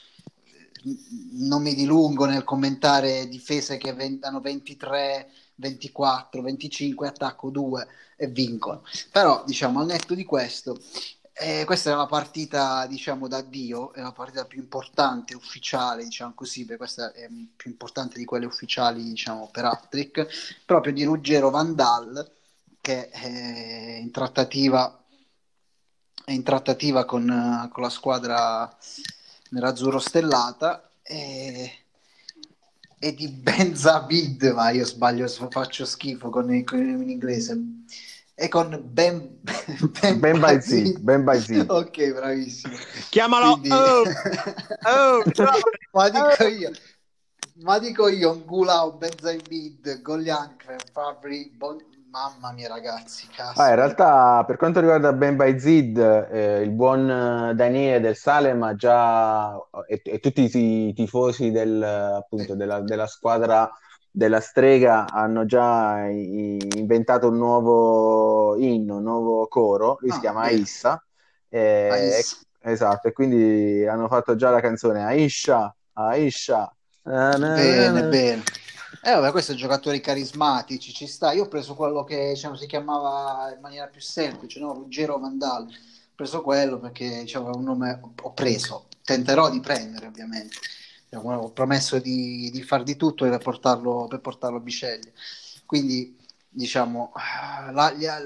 non mi dilungo nel commentare difese che ventano ventitré, ventiquattro, venticinque, attacco due e vincono, però diciamo al netto di questo eh, questa è la partita, diciamo, d'addio, è la partita più importante ufficiale, diciamo così, perché questa è più importante di quelle ufficiali, diciamo, per Hattrick, proprio di Ruggero Vandal, che è in trattativa è in trattativa con, con la squadra nell'azzurro stellata, e, e di Benzabid, ma io sbaglio, faccio schifo con il nome in inglese, e con Ben Ben, ben by Z, Ben by Z. Ok, bravissimo. Chiamalo. Quindi... oh, oh, ma dico oh. io, ma dico io, Ngulao, Benzabid, Goliank, Fabri, Bon... Mamma mia, ragazzi, cazzo. Ah, in realtà, per quanto riguarda Ben Bayzid, eh, il buon Daniele del Salem ha già, e, e tutti i tifosi del, appunto, della, della squadra della Strega hanno già i- inventato un nuovo inno, un nuovo coro, lui ah, si chiama Aissa, eh. Aissa. Eh, esatto, e quindi hanno fatto già la canzone Aisha, Aisha. Bene, bene. Eh vabbè, questi giocatori carismatici, ci sta. Io ho preso quello che diciamo, si chiamava in maniera più semplice, no? Ruggero Vandal. Ho preso quello perché diciamo, un nome ho preso, tenterò di prendere ovviamente. Ho promesso di, di far di tutto per portarlo, per portarlo a Bisceglie. Quindi diciamo la, la,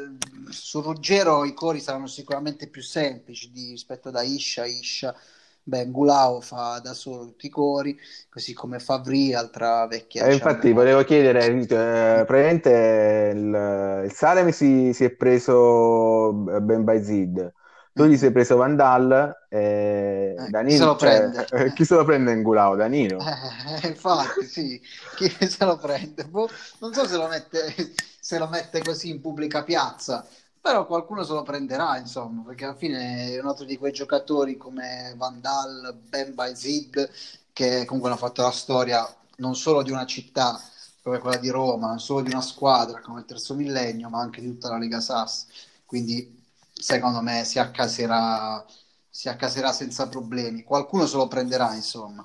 su Ruggero i cori saranno sicuramente più semplici di, rispetto ad Aisha, Isha. Beh, Gulao fa da solo tutti i cori, così come Favri, altra vecchia. Eh, infatti, diciamo... volevo chiedere, eh, praticamente il, il Salem si, si è preso Ben Baizid, tu gli sei preso Vandal, eh, eh, Danilo, chi se lo prende? Cioè, eh, chi se lo prende in Gulao? Danilo? Eh, infatti, sì, chi se lo prende? Boh, non so se lo mette, se lo mette così in pubblica piazza. Però qualcuno se lo prenderà, insomma, perché alla fine è un altro di quei giocatori come Vandal, Ben Baizid, che comunque hanno fatto la storia non solo di una città come quella di Roma, non solo di una squadra come il Terzo Millennio, ma anche di tutta la Lega Sas. Quindi secondo me si accaserà, si accaserà senza problemi. Qualcuno se lo prenderà, insomma.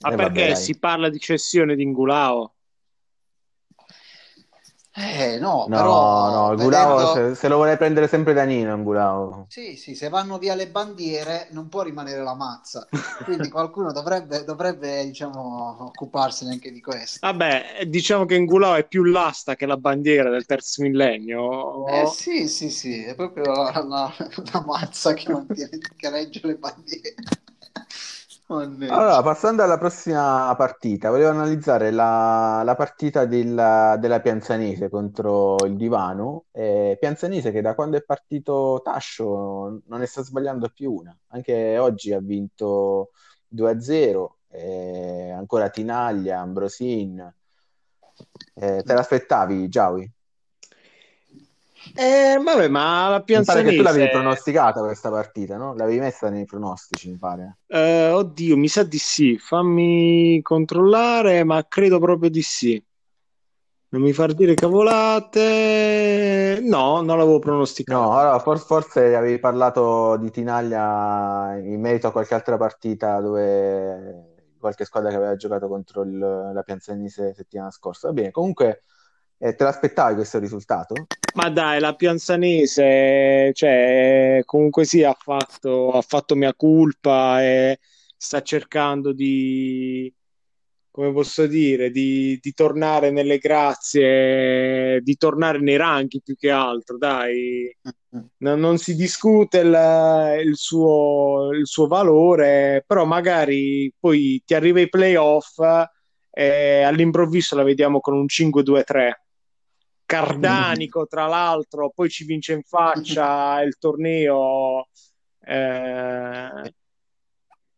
Ma eh, perché vabbè, si parla di cessione di Ngulao? Eh no, no, però no, Gulao, vedendo... se, se lo vuole prendere sempre Danilo in Gulao. Sì, sì, se vanno via le bandiere non può rimanere la mazza. Quindi qualcuno dovrebbe, dovrebbe diciamo, occuparsene anche di questo. Vabbè, diciamo che in Gulao è più l'asta che la bandiera del Terzo Millennio. Eh sì, sì, sì, è proprio la, la, la mazza che non tiene, che regge le bandiere. Allora, passando alla prossima partita, volevo analizzare la, la partita della, della Piansanese contro il Divano. Eh, Piansanese che da quando è partito Tacho non ne sta sbagliando più una. Anche oggi ha vinto due a zero, eh, ancora Tinaglia, Ambrosin. Eh, te l'aspettavi, Jawi? Eh, vabbè, ma la Piansanese... Mi pare che tu l'avevi pronosticata questa partita, no? L'avevi messa nei pronostici, mi pare. Eh, oddio, mi sa di sì. Fammi controllare, ma credo proprio di sì. Non mi far dire cavolate. No, non l'avevo pronosticata. No, allora, for- forse avevi parlato di Tinaglia in merito a qualche altra partita dove qualche squadra che aveva giocato contro il... la Piansanese settimana scorsa. Va bene, comunque... Eh, te l'aspettavi questo risultato? Ma dai, la Piansanese, cioè, comunque sì, ha fatto, ha fatto mea culpa e sta cercando di, come posso dire, di, di tornare nelle grazie, di tornare nei ranghi più che altro, dai. Non, non si discute il, il, suo, il suo valore, però magari poi ti arriva ai playoff e all'improvviso la vediamo con un cinque due tre. Cardanico, tra l'altro, poi ci vince in faccia il torneo. Eh,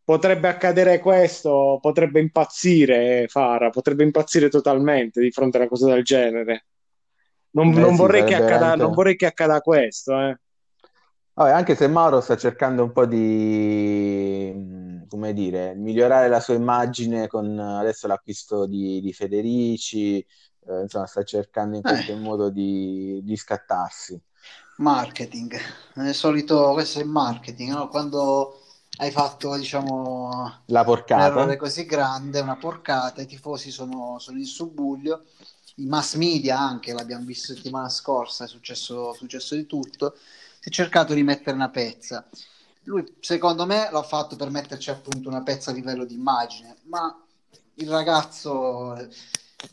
potrebbe accadere questo, potrebbe impazzire Fara, potrebbe impazzire totalmente di fronte a una cosa del genere. Non, Beh, non, sì, vorrei, che accada, anche... non vorrei che accada questo. Eh. Vabbè, anche se Mauro sta cercando un po' di, come dire, migliorare la sua immagine con adesso l'acquisto di, di Federici. Eh, insomma, sta cercando in qualche eh. modo di, di scattarsi. Marketing, nel solito, questo è marketing, no? Quando hai fatto, diciamo, la porcata, un errore così grande, una porcata, i tifosi sono, sono in subbuglio, i mass media anche, l'abbiamo visto settimana scorsa, è successo, successo di tutto, si è cercato di mettere una pezza. Lui, secondo me, l'ha fatto per metterci appunto una pezza a livello di immagine, ma il ragazzo...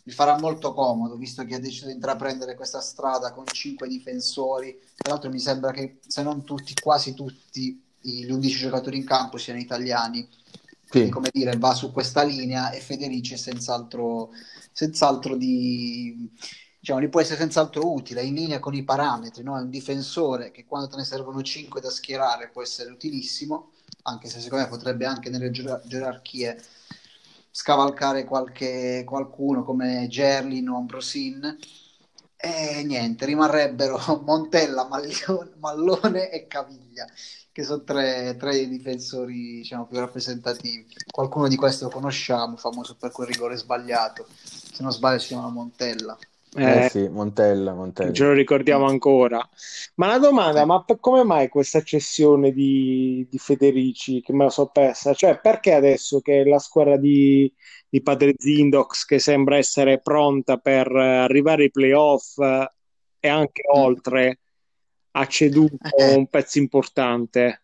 mi farà molto comodo, visto che ha deciso di intraprendere questa strada con cinque difensori. Tra l'altro mi sembra che, se non tutti, quasi tutti gli undici giocatori in campo siano italiani. Quindi, sì, come dire, va su questa linea e Federici è senz'altro, senz'altro di, diciamo, gli può essere senz'altro utile, in linea con i parametri, no? È un difensore che quando te ne servono cinque da schierare può essere utilissimo, anche se secondo me potrebbe anche nelle gerar- gerarchie scavalcare qualche, qualcuno come Gerlin o Ambrosin, e niente, rimarrebbero Montella, Maglione, Mallone e Caviglia, che sono tre, tre difensori, diciamo, più rappresentativi. Qualcuno di questi lo conosciamo, famoso per quel rigore sbagliato, se non sbaglio si chiama Montella. Eh, eh sì, Montella, Montella. Ce lo ricordiamo ancora. Ma una domanda, ma per, come mai questa cessione di, di Federici, che me la so persa? Cioè, perché adesso che la squadra di, di Padre Zindox, che sembra essere pronta per arrivare ai playoff eh, e anche mm. oltre, ha ceduto un pezzo importante?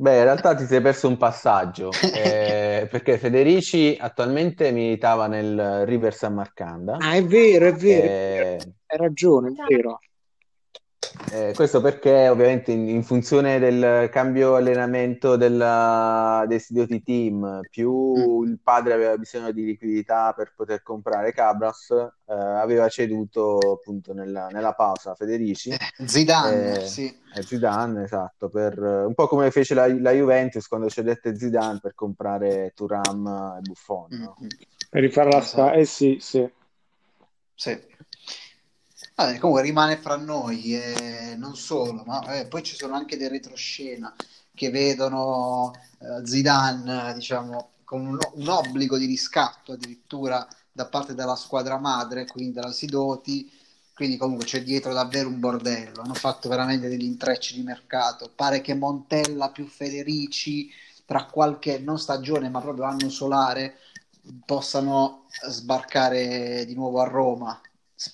Beh, in realtà ti sei perso un passaggio, eh, perché Federici attualmente militava nel River San Marcanda. Ah, è vero, è vero, eh, hai ragione, è vero. Eh, questo perché ovviamente in, in funzione del cambio allenamento della, dei Sidoti Team, più il padre aveva bisogno di liquidità per poter comprare Cabras, eh, aveva ceduto appunto nella, nella pausa Federici. Zidane, eh, sì. Eh, Zidane, esatto, per, un po' come fece la, la Juventus quando cedette Zidane per comprare Thuram e Buffon. Mm-hmm. No? Per rifarla sta, eh sì, sì. Sì. Vabbè, comunque rimane fra noi, eh, non solo, ma eh, poi ci sono anche dei retroscena che vedono eh, Zidane, diciamo, con un, un obbligo di riscatto addirittura da parte della squadra madre, quindi della Sidoti, quindi comunque c'è dietro davvero un bordello. Hanno fatto veramente degli intrecci di mercato, pare che Montella più Federici tra qualche, non stagione ma proprio anno solare, possano sbarcare di nuovo a Roma.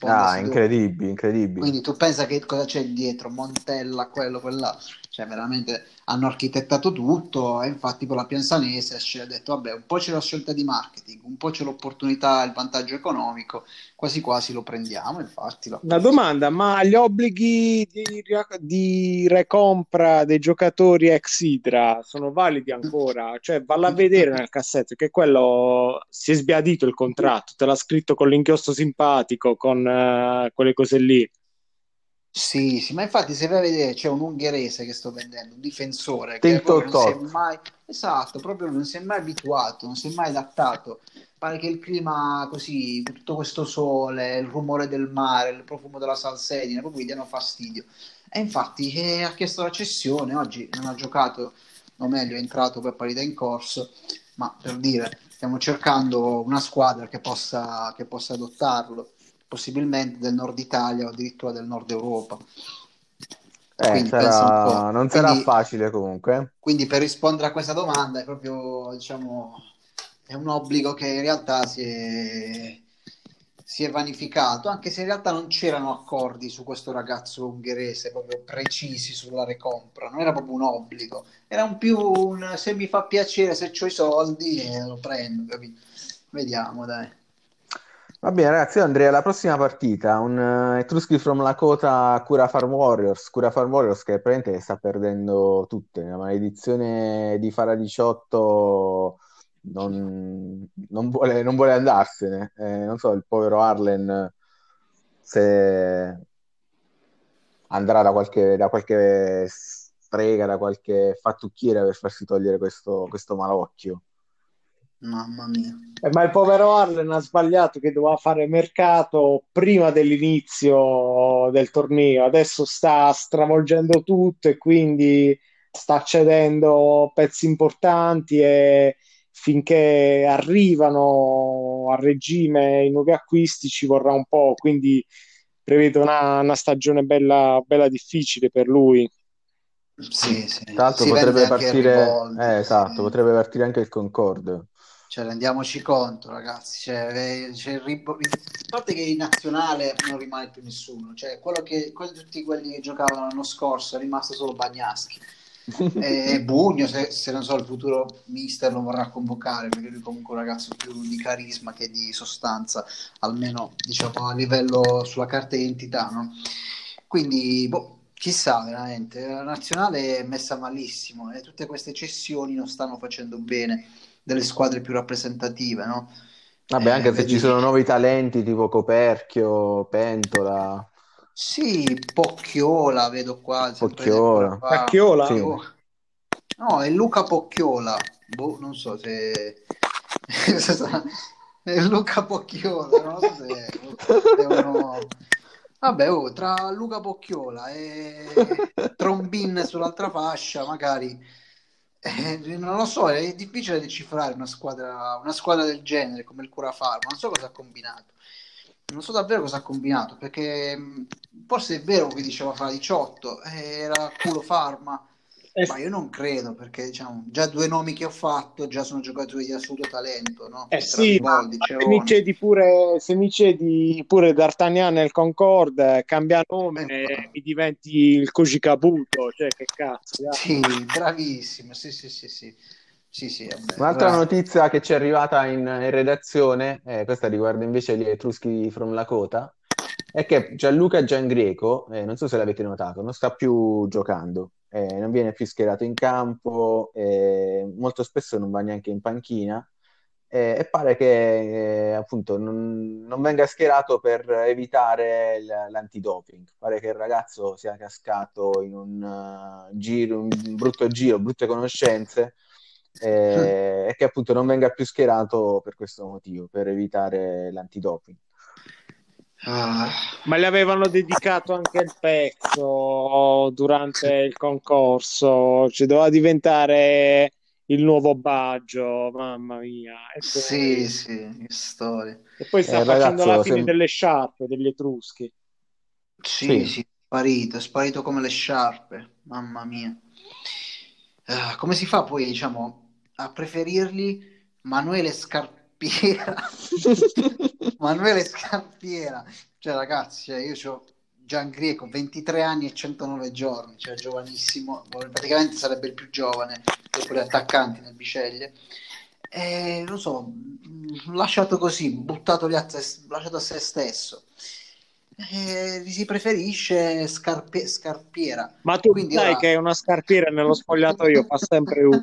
Ah, incredibili, incredibili. Quindi tu pensa che cosa c'è dietro, Montella, quello, quell'altro, cioè veramente hanno architettato tutto. E infatti con la Piansanese ci ha detto, vabbè, un po' c'è la scelta di marketing, un po' c'è l'opportunità, il vantaggio economico, quasi quasi lo prendiamo. Infatti lo... Una domanda, ma gli obblighi di, di recompra dei giocatori ex Hydra sono validi ancora? Cioè valla a vedere nel cassetto, che quello si è sbiadito il contratto, te l'ha scritto con l'inchiostro simpatico, con Uh, quelle cose lì. Sì, sì, ma infatti se vai a vedere c'è un ungherese che sto vendendo, un difensore che proprio non si è mai, esatto, proprio non si è mai abituato, non si è mai adattato. Pare che il clima così, tutto questo sole, il rumore del mare, il profumo della salsedine, proprio gli danno fastidio. E infatti eh, ha chiesto la cessione, oggi non ha giocato, o meglio è entrato per parità in corso, ma per dire, stiamo cercando una squadra che possa, che possa adottarlo, possibilmente del nord Italia o addirittura del nord Europa. Eh, sarà... non sarà quindi, facile comunque. Quindi per rispondere a questa domanda è proprio, diciamo, è un obbligo che in realtà si è, si è vanificato, anche se in realtà non c'erano accordi su questo ragazzo ungherese proprio precisi sulla recompra, non era proprio un obbligo, era un più un se mi fa piacere, se c'ho i soldi eh, lo prendo, capito? Vediamo, dai. Va bene ragazzi, Andrea, la prossima partita, un uh, Etruschi from Lakota Cura Farm Warriors, Cura Farm Warriors che praticamente sta perdendo tutte, la maledizione di Fara diciotto non, non, vuole, non vuole andarsene, eh, non so il povero Arlen se andrà da qualche, da qualche strega, da qualche fattucchiera per farsi togliere questo, questo malocchio. Mamma mia. Eh, ma il povero Arlen ha sbagliato che doveva fare mercato prima dell'inizio del torneo, adesso sta stravolgendo tutto e quindi sta cedendo pezzi importanti e finché arrivano a regime i nuovi acquisti ci vorrà un po', quindi prevedo una, una stagione bella, bella difficile per lui. Sì, sì. Tra l'altro potrebbe partire, eh, esatto, sì. potrebbe partire anche il Concord. Cioè, rendiamoci conto, ragazzi. Cioè, c'è il ribo... A parte che in nazionale non rimane più nessuno. Cioè, quello che tutti quelli che giocavano l'anno scorso è rimasto solo Bagnaschi. E Bugno, se, se non so, il futuro mister lo vorrà convocare, perché lui comunque è un ragazzo più di carisma che di sostanza, almeno diciamo a livello sulla carta d'identità, no? Quindi, boh, chissà veramente. La nazionale è messa malissimo e tutte queste cessioni non stanno facendo bene delle squadre più rappresentative, no? Vabbè, anche eh, se vedi... ci sono nuovi talenti tipo Coperchio, Pentola. Sì, Pocchiola, vedo qua. Pocchiola. Qua. Pocchiola? Sì. Oh. No, è Luca Pocchiola. Boh, non so se... è Luca Pocchiola, non so se... devono... Vabbè, oh, tra Luca Pocchiola e Trombin sull'altra fascia, magari, eh, non lo so, è difficile decifrare una squadra, una squadra del genere come il Curafarma. Non so cosa ha combinato, non so davvero cosa ha combinato, perché forse è vero che diceva fra diciotto, era Culo Farma, eh, ma io non credo, perché diciamo, già due nomi che ho fatto già sono giocatori di assoluto talento, no? Eh sì, Boldi, ma se mi cedi pure, se mi cedi pure D'Artagnan nel Concorde, cambia nome e eh, mi diventi il Koji Kabuto, cioè che cazzo. Sì, bravissimo, sì sì sì sì. Sì, sì, vabbè, un'altra bravo. Notizia che ci è arrivata in, in redazione, eh, questa riguarda invece gli Etruschi from Lakota, è che Gianluca Giangreco, eh, non so se l'avete notato, non sta più giocando, eh, non viene più schierato in campo, eh, molto spesso non va neanche in panchina, eh, e pare che eh, appunto non, non venga schierato per evitare l- l'antidoping. Pare che il ragazzo sia cascato in un, uh, giro, un brutto giro, brutte conoscenze, e eh, che appunto non venga più schierato per questo motivo, per evitare l'antidoping. Ah, ma le avevano dedicato anche il pezzo durante il concorso, ci doveva diventare il nuovo Baggio, mamma mia. E poi, sì, sì, che storia. E poi sta eh, facendo ragazzo, la fine sem- delle sciarpe degli Etruschi. Sì, sì, sì, è sparito, è sparito come le sciarpe, mamma mia. Uh, come si fa poi, diciamo, a preferirli Manuele Scarpiera? Manuele Scarpiera, cioè ragazzi, cioè, io ho Giangreco, ventitré anni e centonove giorni, cioè giovanissimo, praticamente sarebbe il più giovane dopo gli attaccanti nel Bisceglie. E, non so, lasciato così, buttato lì a se, lasciato a se stesso. Eh, si preferisce scarpe- Scarpiera. Ma tu quindi sai ora... che una scarpiera nello spogliatoio fa sempre uno.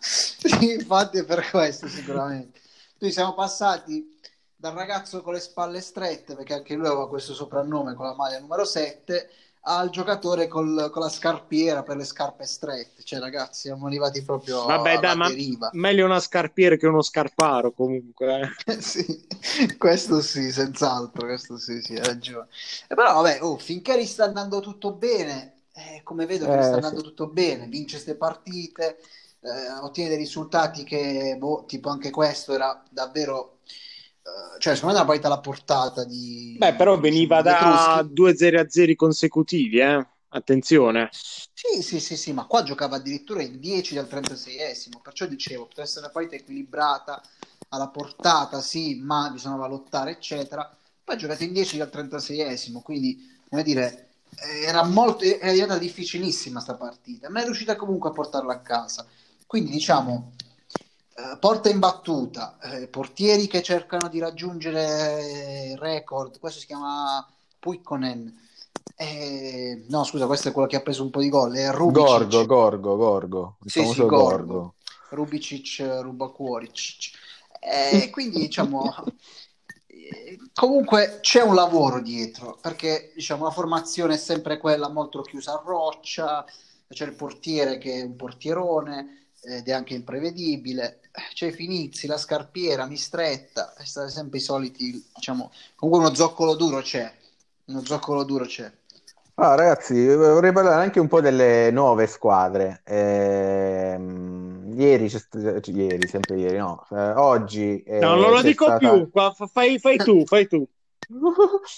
Sì, infatti è per questo sicuramente. Noi siamo passati dal ragazzo con le spalle strette, perché anche lui aveva questo soprannome con la maglia numero sette, al giocatore col, con la scarpiera per le scarpe strette. Cioè ragazzi, siamo arrivati proprio Vabbè, alla dai, ma deriva. Meglio una scarpiera che uno scarparo comunque. Eh. Sì, questo sì, senz'altro, questo sì, sì, hai ragione. E però vabbè, oh, finché gli sta andando tutto bene, eh, come vedo che eh, gli sta andando sì. tutto bene, vince queste partite, eh, ottiene dei risultati che, boh, tipo anche questo era davvero... Cioè, secondo me è una partita alla portata di... Beh, però veniva da due zero a zero consecutivi, eh? Attenzione. Sì, sì, sì, sì, ma qua giocava addirittura in dieci dal trentaseiesimo, perciò dicevo, poteva essere una partita equilibrata, alla portata, sì, ma bisognava lottare, eccetera. Poi giocate in dieci dal trentaseiesimo, quindi, come dire, era molto, era diventata difficilissima sta partita, ma è riuscita comunque a portarla a casa. Quindi, diciamo... porta in battuta, eh, portieri che cercano di raggiungere record, questo si chiama Puikkonen, eh, no scusa, questo è quello che ha preso un po' di gol, è Rubicic. Gorgo, Gorgo, Gorgo, il sì, famoso sì, Gorgo. Gorgo. Rubicic, Rubacuoric, eh, quindi diciamo, eh, comunque c'è un lavoro dietro, perché diciamo la formazione è sempre quella molto chiusa a roccia, c'è il portiere che è un portierone, ed è anche imprevedibile, c'è Finizzi, la scarpiera, Mistretta, è stato sempre i soliti, diciamo, comunque uno zoccolo duro c'è, uno zoccolo duro c'è. Ah, ragazzi, vorrei parlare anche un po' delle nuove squadre. Ehm, ieri, ieri, sempre ieri, no, eh, oggi... Eh, no, non lo dico stata... più, fai, fai tu, fai tu.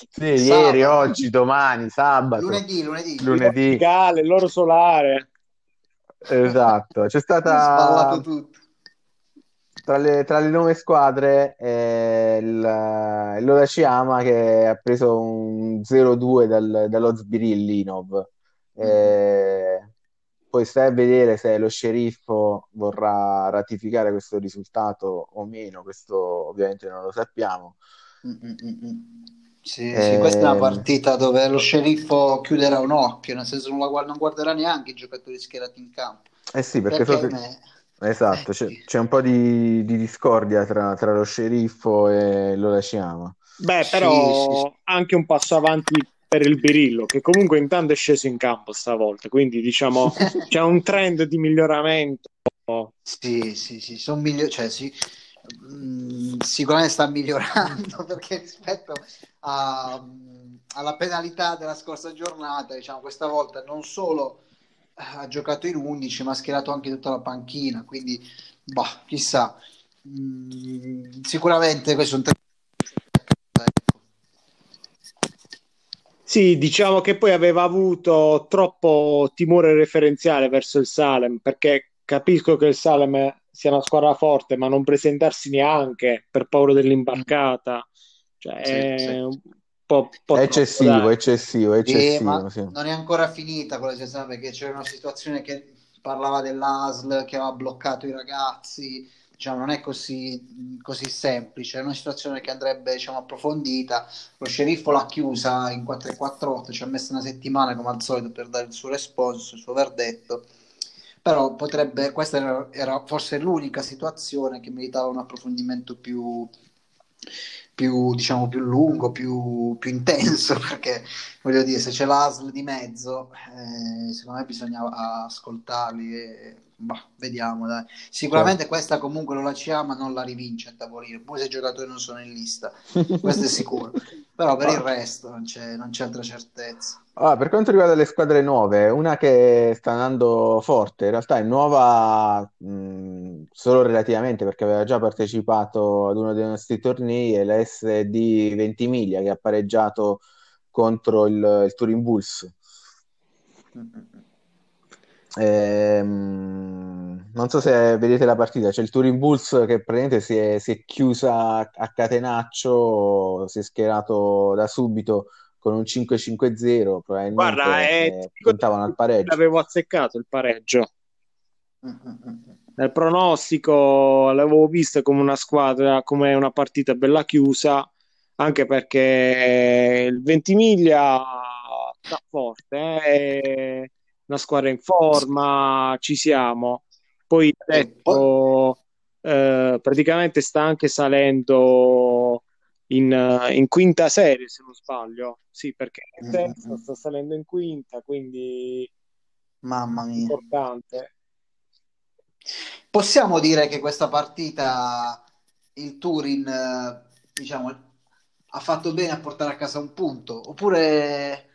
Sì, sabato. Ieri, oggi, domani, sabato. Lunedì, lunedì. Lunedì. Gale, l'oro solare. Esatto, c'è stata tutto. Tra, le, tra le nuove squadre eh, il, il Lodasciama che ha preso un zero due dal, dallo Sbirillinov, eh, mm. poi stai a vedere se lo sceriffo vorrà ratificare questo risultato o meno, questo ovviamente non lo sappiamo. Mm-mm-mm. Sì, eh... sì, questa è una partita dove lo sceriffo chiuderà un occhio, nel senso non, la guarda, non guarderà neanche i giocatori schierati in campo. Eh sì, perché, perché so che... esatto, eh, c'è, sì. c'è un po' di, di discordia tra, tra lo sceriffo e lo lasciamo. Beh, però sì, sì, sì. Anche un passo avanti per il Birillo, che comunque intanto è sceso in campo stavolta, quindi diciamo c'è un trend di miglioramento. Sì, sì, sì, sono miglior... cioè, sì. mh, sicuramente sta migliorando, perché rispetto a, alla penalità della scorsa giornata, diciamo, questa volta non solo ha giocato in undici, ma ha schierato anche tutta la panchina, quindi bah, chissà, mh, sicuramente questo è un sì, diciamo che poi aveva avuto troppo timore referenziale verso il Salem, perché capisco che il Salem sia una squadra forte, ma non presentarsi neanche per paura dell'imbarcata, cioè sì, è sì. un po', po' è troppo, eccessivo, dai. eccessivo, eccessivo. Eh, ma sì. Non è ancora finita quella situazione, perché c'era una situazione che parlava dell'A S L che aveva bloccato i ragazzi, diciamo, non è così, così semplice, è una situazione che andrebbe, diciamo, approfondita. Lo sceriffo l'ha chiusa in quattro quattro otto, ci ha messo una settimana come al solito per dare il suo responso, il suo verdetto, però potrebbe, questa era, era forse l'unica situazione che meritava un approfondimento più, più, diciamo, più lungo, più, più intenso, perché voglio dire, se c'è l'A S L di mezzo, eh, secondo me bisogna ascoltarli e bah, vediamo, dai. Sicuramente sì. Questa comunque lo lascia, ma non la rivince a tavolino, poi se i giocatori non sono in lista, questo è sicuro. Però per ah. il resto non c'è, non c'è altra certezza. Ah, per quanto riguarda le squadre nuove, una che sta andando forte, in realtà è nuova mh, solo relativamente, perché aveva già partecipato ad uno dei nostri tornei, è la S D Ventimiglia, che ha pareggiato contro il, il Turin Bulls. Mm-hmm. Eh, non so se vedete la partita, c'è il Turin Bulls che praticamente si è, si è chiusa a catenaccio, si è schierato da subito con un cinque cinque zero, probabilmente. Guarda, eh, puntavano al pareggio, avevo azzeccato il pareggio nel pronostico, l'avevo vista come una squadra, come una partita bella chiusa, anche perché il Ventimiglia sta forte, eh? Una squadra in forma, ci siamo. Poi detto, eh, praticamente sta anche salendo in, in quinta serie, se non sbaglio. Sì, perché è terzo, sta salendo in quinta, quindi mamma mia, importante. Possiamo dire che questa partita il Turin, diciamo, ha fatto bene a portare a casa un punto, oppure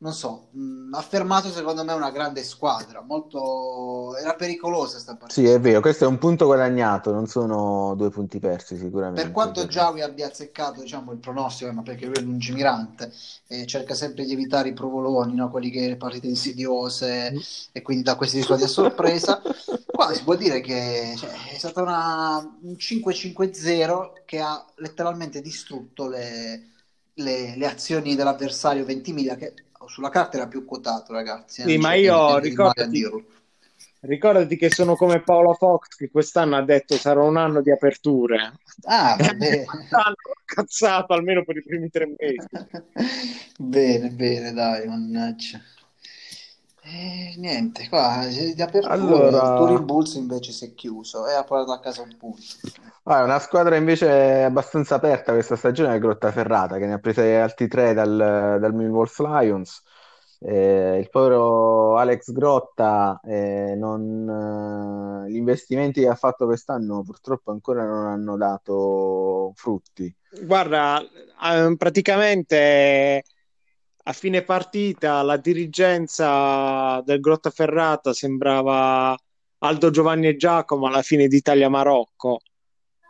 non so, ha fermato secondo me una grande squadra, molto era pericolosa sta partita. Sì, è vero, questo è un punto guadagnato, non sono due punti persi sicuramente. Per quanto Jawi abbia azzeccato, diciamo, il pronostico, ma perché lui è lungimirante e cerca sempre di evitare i provoloni, no? Quelli che le partite insidiose, mm. e quindi da questi risultati a sorpresa. Qua si può dire che, cioè, è stata una, un cinque cinque zero che ha letteralmente distrutto le, le, le azioni dell'avversario Ventimiglia, che sulla carta era più quotato, ragazzi. Sì, ma io ricordati, ricordati che sono come Paolo Fox, che quest'anno ha detto sarà un anno di aperture. Ah, vabbè. Quest'anno ho cazzato almeno per i primi tre mesi. Bene, bene, dai, mannaggia. Eh, niente, qua di apertura allora... il Turin Bulls invece si è chiuso e ha portato a casa un punto. Ah, una squadra invece abbastanza aperta questa stagione è Grottaferrata, che ne ha prese altri tre dal, dal Wolf Lions. Eh, il povero Alex Grotta, eh, non, eh, gli investimenti che ha fatto quest'anno purtroppo ancora non hanno dato frutti. Guarda, praticamente a fine partita la dirigenza del Grottaferrata sembrava Aldo, Giovanni e Giacomo alla fine di Italia-Marocco.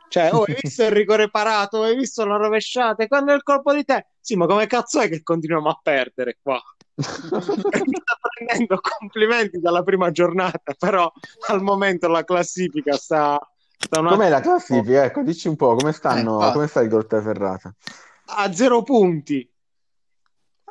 Cioè, oh, hai visto il rigore parato? Hai visto la rovesciata? Quando è il colpo di te? Sì, ma come cazzo è che continuiamo a perdere qua? Sta prendendo complimenti dalla prima giornata, però al momento la classifica sta... sta una... Com'è la classifica? Ecco, dici un po', come stanno? Eh, come sta il Grottaferrata? A zero punti.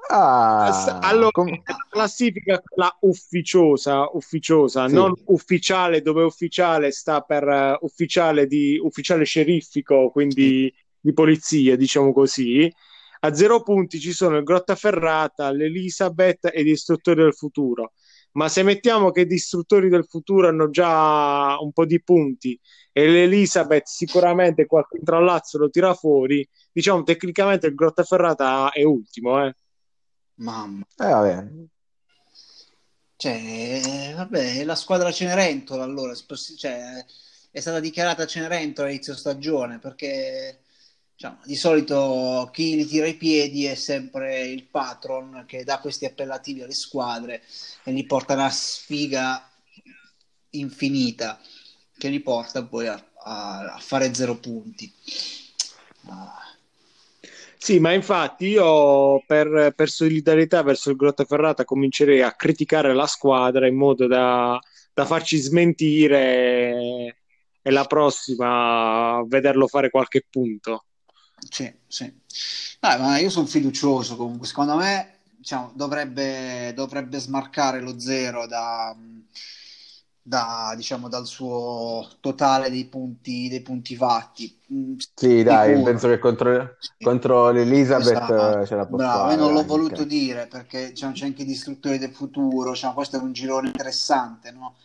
Ah, allora com- la classifica quella ufficiosa ufficiosa sì. Non ufficiale, dove ufficiale sta per uh, ufficiale di ufficiale sceriffico, quindi di polizia, diciamo così. A zero punti ci sono il Grottaferrata, l'Elisabeth e i Distruttori del Futuro, ma se mettiamo che i Distruttori del Futuro hanno già un po' di punti e l'Elisabeth sicuramente qualche intrallazzo lo tira fuori, diciamo tecnicamente il Grottaferrata è ultimo, eh mamma, eh, vabbè. Cioè, vabbè, la squadra Cenerentola allora, cioè, è stata dichiarata Cenerentola all'inizio stagione, perché diciamo, di solito chi li tira i piedi è sempre il patron che dà questi appellativi alle squadre e li porta una sfiga infinita che li porta poi a, a, a fare zero punti. Ah. Sì, ma infatti io per, per solidarietà verso il Grottaferrata comincerei a criticare la squadra in modo da, da farci smentire e la prossima vederlo fare qualche punto. Sì, sì. Dai, ma io sono fiducioso comunque. Secondo me diciamo, dovrebbe, dovrebbe smarcare lo zero da, da, diciamo, dal suo totale dei punti, dei punti fatti. Sì, dai, sicuro. Penso che contro, sì. contro l'Elizabeth questa, ce la posso bravo, fare. Io non l'ho anche. voluto dire perché diciamo, c'è anche i Distruttori del Futuro, diciamo, questo è un girone interessante, no?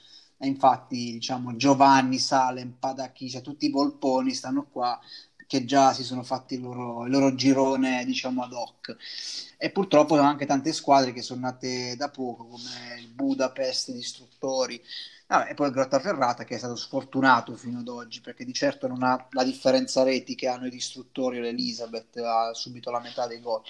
E infatti diciamo, Giovanni, Salem, Padachi, cioè, tutti i volponi stanno qua che già si sono fatti il loro, il loro girone diciamo ad hoc, e purtroppo sono anche tante squadre che sono nate da poco come il Budapest, i Distruttori, ah, e poi il Grottaferrata che è stato sfortunato fino ad oggi perché di certo non ha la differenza reti che hanno i Distruttori o l'Elizabeth, ha subito la metà dei gol.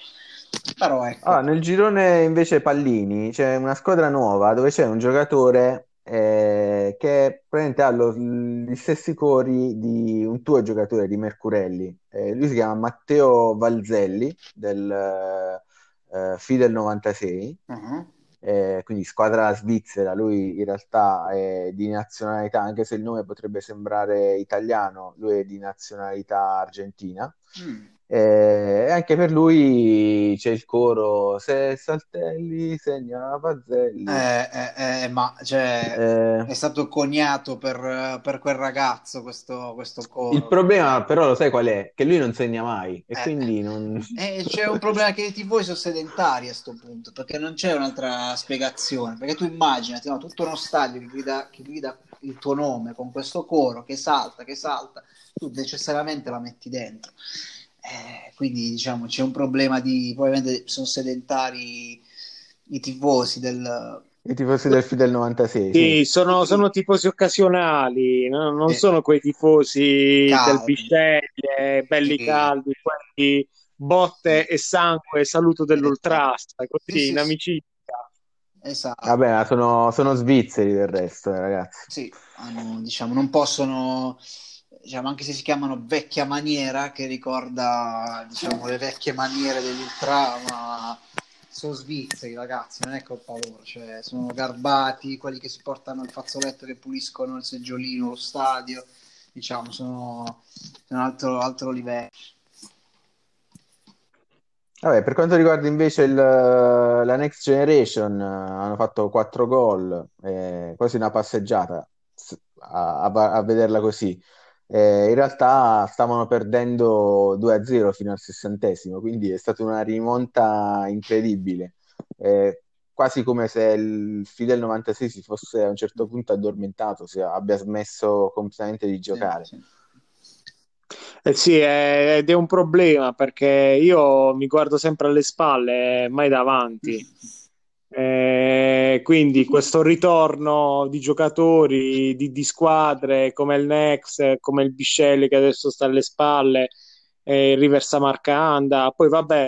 Però ecco. Ah, nel girone invece Pallini c'è una squadra nuova dove c'è un giocatore Eh, che praticamente ha lo, gli stessi cori di un tuo giocatore di Mercurelli, eh, lui si chiama Matteo Valzelli del eh, Fidel novantasei, uh-huh. eh, quindi squadra svizzera, lui in realtà è di nazionalità, anche se il nome potrebbe sembrare italiano, lui è di nazionalità argentina. Mm. E anche per lui c'è il coro se Saltelli segna Pazzelli, eh, eh, eh, ma cioè, eh. è stato coniato per, per quel ragazzo questo, questo coro. Il problema però lo sai qual è? Che lui non segna mai e eh, quindi non... eh, c'è un problema che i tivù sono sedentari a sto punto, perché non c'è un'altra spiegazione, perché tu immaginati no, tutto uno stadio che grida, che grida il tuo nome con questo coro che salta, che salta, tu necessariamente la metti dentro. Eh, quindi diciamo c'è un problema di probabilmente sono sedentari i tifosi del i tifosi del Fidel novantasei. Sì, sì. Sono, sono tifosi occasionali, no? Non eh. sono quei tifosi caldi. Del Bisceglie, belli eh. caldi, quelli botte e sangue e saluto dell'oltrasta, così sì, in amicizia. Sì. Esatto. Vabbè, sono, sono svizzeri del resto, eh, ragazzi. Sì, hanno, diciamo non possono diciamo, anche se si chiamano vecchia maniera, che ricorda diciamo, le vecchie maniere degli ultra, ma sono svizzeri ragazzi, non è colpa loro, cioè, sono garbati, quelli che si portano il fazzoletto, che puliscono il seggiolino, lo stadio, diciamo, sono un altro, altro livello. Vabbè, per quanto riguarda invece il, la Next Generation, hanno fatto quattro gol, eh, quasi una passeggiata a, a, a vederla così. Eh, in realtà stavano perdendo due a zero fino al sessantesimo, quindi è stata una rimonta incredibile, eh, quasi come se il Fidel novantasei si fosse a un certo punto addormentato, si abbia smesso completamente di giocare. Sì, sì. Eh sì, è, ed è un problema perché io mi guardo sempre alle spalle, mai davanti. Eh, quindi questo ritorno di giocatori di, di squadre come il Next, come il Bisceglie che adesso sta alle spalle, eh, il River Samarcanda, poi vabbè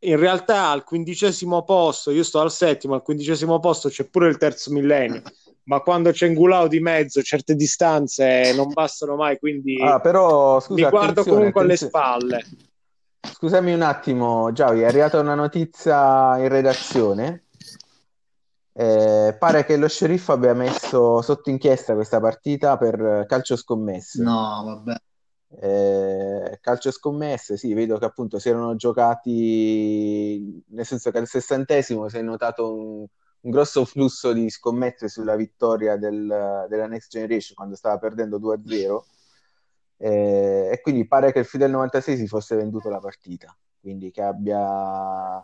in realtà al quindicesimo posto, io sto al settimo, al quindicesimo posto c'è pure il Terzo Millennio, ma quando c'è Ngulao di mezzo certe distanze non bastano mai, quindi ah, però, scusa, mi guardo comunque alle spalle. Scusami un attimo, Jawi, è arrivata una notizia in redazione. Eh, pare che lo sceriffo abbia messo sotto inchiesta questa partita per calcio scommesse. No, vabbè. Eh, calcio scommesse, sì, vedo che appunto si erano giocati, nel senso che al sessantesimo si è notato un, un grosso flusso di scommesse sulla vittoria del, della Next Generation quando stava perdendo due a zero. Eh, e quindi pare che il Fidel novantasei si fosse venduto la partita, quindi che abbia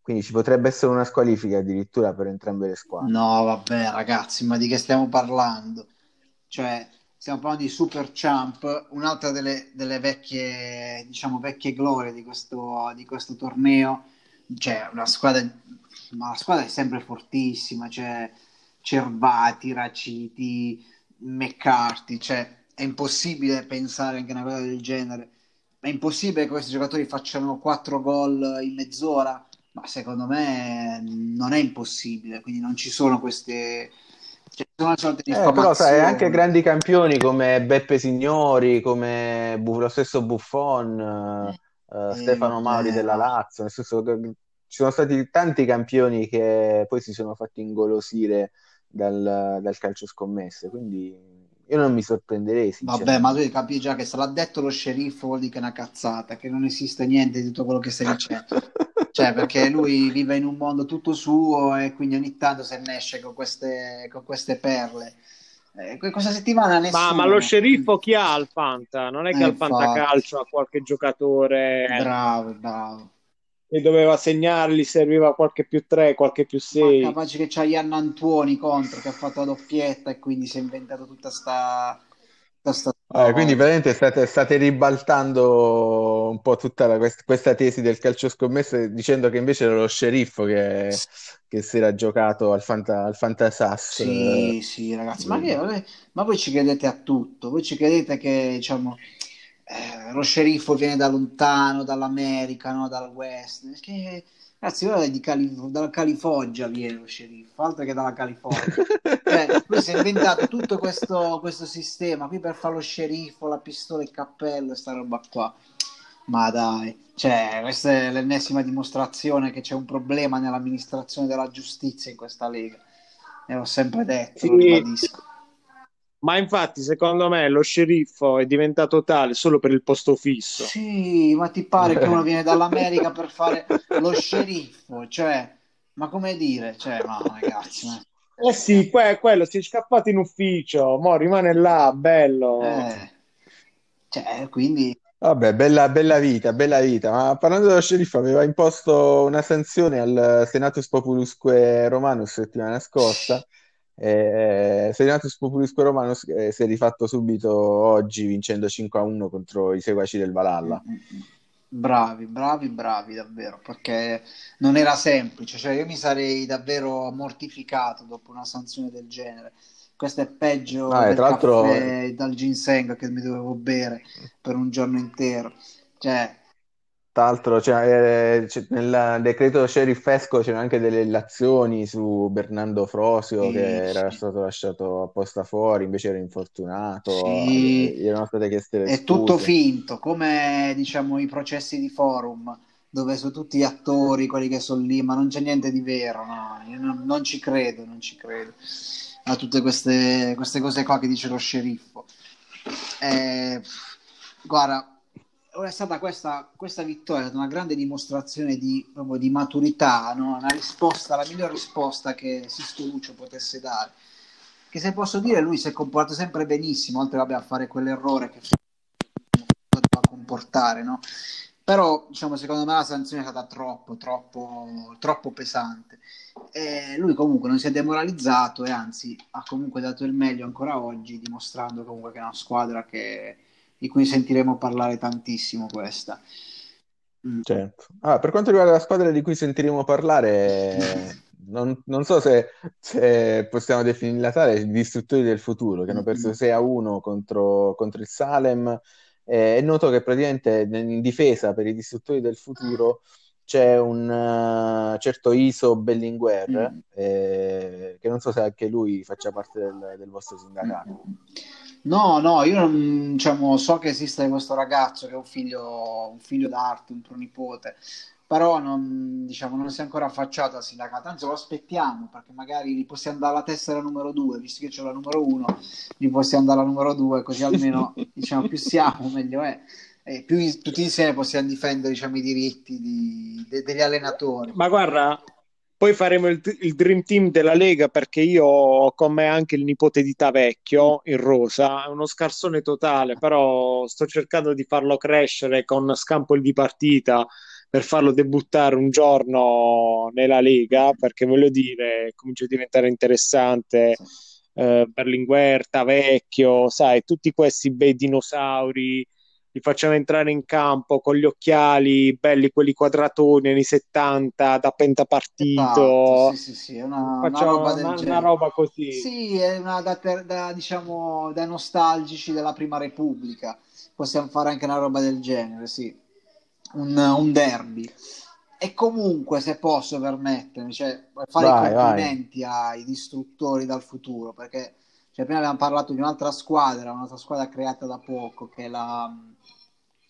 quindi ci potrebbe essere una squalifica addirittura per entrambe le squadre. No vabbè ragazzi, ma di che stiamo parlando? Cioè stiamo parlando di Superchamp, un'altra delle, delle vecchie diciamo vecchie glorie di questo, di questo torneo, cioè una squadra, ma la squadra è sempre fortissima, cioè Cervati, Raciti, meccarti, cioè è impossibile pensare anche una cosa del genere. È impossibile che questi giocatori facciano quattro gol in mezz'ora, ma secondo me non è impossibile, quindi non ci sono queste... Cioè, sono sorte di eh, però sai, anche grandi campioni come Beppe Signori, come lo stesso Buffon, eh, Stefano Mauri eh, della Lazio, nel senso che ci sono stati tanti campioni che poi si sono fatti ingolosire dal, dal calcio scommesse, quindi... Io non mi sorprenderei, sinceramente. Vabbè, ma tu capi già che se l'ha detto lo sceriffo vuol dire che è una cazzata, che non esiste niente di tutto quello che stai dicendo. Cioè, perché lui vive in un mondo tutto suo e quindi ogni tanto se ne esce con queste, con queste perle. Eh, questa settimana nessuno... Ma, ma lo sceriffo chi ha al Fanta? Non è che eh, al Fantacalcio ha qualche giocatore... Bravo, bravo. E doveva segnarli, serviva qualche più tre, qualche più sei. Ma capace che c'ha Ianna Antuoni contro, che ha fatto la doppietta e quindi si è inventato tutta sta... Tutta sta... Eh, quindi veramente state, state ribaltando un po' tutta la, quest- questa tesi del calcio scommesso, dicendo che invece era lo sceriffo che, che si era giocato al, fanta, al Fantasas. Sì, eh, sì, ragazzi, ma, che, vabbè, ma voi ci credete a tutto, voi ci credete che, diciamo... Eh, lo sceriffo viene da lontano, dall'America, no? Dal West, che, ragazzi, ora è di Cali... dalla California viene lo sceriffo, altro che dalla California. Cioè, lui si è inventato tutto questo, questo sistema qui per fare lo sceriffo, la pistola, il cappello, sta roba qua. Ma dai, cioè, questa è l'ennesima dimostrazione che c'è un problema nell'amministrazione della giustizia in questa Lega, ne l'ho sempre detto, sì. Lo ribadisco. Ma infatti, secondo me, lo sceriffo è diventato tale solo per il posto fisso. Sì, ma ti pare che uno viene dall'America per fare lo sceriffo? Cioè, ma come dire? Cioè, ma ragazzi... Ma... Eh sì, que- quello, si è scappato in ufficio, mo rimane là, bello. Eh, cioè, quindi... Vabbè, bella, bella vita, bella vita. Ma parlando dello sceriffo, aveva imposto una sanzione al Senatus Populusque Romanus settimana scorsa. Eh, Senatus Populusque Romanus eh, si è rifatto subito oggi vincendo cinque a uno contro i seguaci del Valhalla. Bravi, bravi, bravi davvero, perché non era semplice, cioè io mi sarei davvero mortificato dopo una sanzione del genere. Questo è peggio ah, del caffè, dal ginseng che mi dovevo bere per un giorno intero, cioè. Tra l'altro, cioè, eh, nel decreto sceriffesco c'erano anche delle illazioni su Bernardo Frosio, sì, che era sì. stato lasciato apposta fuori, invece era infortunato, sì. Gli erano state chieste le È scuse. Tutto finto, come diciamo i processi di Forum, dove sono tutti gli attori, quelli che sono lì, ma non c'è niente di vero, no? Io non, non ci credo, non ci credo a tutte queste, queste cose qua che dice lo sceriffo. Eh, guarda, è stata questa, questa vittoria una grande dimostrazione di, proprio di maturità, no? Una risposta, la miglior risposta che Sisto Lucio potesse dare, che se posso dire lui si è comportato sempre benissimo, oltre vabbè, a fare quell'errore che doveva comportare, no? Però diciamo, secondo me la sanzione è stata troppo troppo, troppo pesante, e lui comunque non si è demoralizzato e anzi ha comunque dato il meglio ancora oggi, dimostrando comunque che è una squadra che di cui sentiremo parlare tantissimo questa. Mm. Certo. Ah, per quanto riguarda la squadra di cui sentiremo parlare, non, non so se, se possiamo definirla tale, i Distruttori del Futuro, che hanno perso mm-hmm. sei a uno contro, contro il Salem. Eh, è noto che praticamente in difesa per i Distruttori del Futuro c'è un uh, certo Iso Bellinguer, mm-hmm. eh, che non so se anche lui faccia parte del, del vostro sindacato. Mm-hmm. No, no, io non, diciamo, so che esiste questo ragazzo che è un figlio, un figlio d'arte, un pronipote, però non, diciamo, non si è ancora affacciato al sindacato, anzi lo aspettiamo, perché magari gli possiamo dare la tessera numero due, visto che c'è la numero uno, gli possiamo dare la numero due, così almeno diciamo, più siamo, meglio è. E più tutti insieme possiamo difendere diciamo, i diritti di, de, degli allenatori. Ma guarda... Poi faremo il, il Dream Team della Lega, perché io ho con me anche il nipote di Tavecchio, in rosa. È uno scarsone totale, però sto cercando di farlo crescere con scampoli di partita per farlo debuttare un giorno nella Lega, perché voglio dire, comincia a diventare interessante. Eh, Berlinguer, Tavecchio, sai, tutti questi bei dinosauri li facevano entrare in campo con gli occhiali belli, quelli quadratoni anni settanta da pentapartito. Esatto, sì, sì, sì, è una, una, roba, del una, una roba così. Sì, è una da, da, diciamo, da nostalgici della Prima Repubblica. Possiamo fare anche una roba del genere, sì. Un, un derby. E comunque, se posso permettermi, cioè, fare vai, i complimenti vai. ai distruttori dal futuro, perché cioè, prima abbiamo parlato di un'altra squadra, un'altra squadra creata da poco, che è la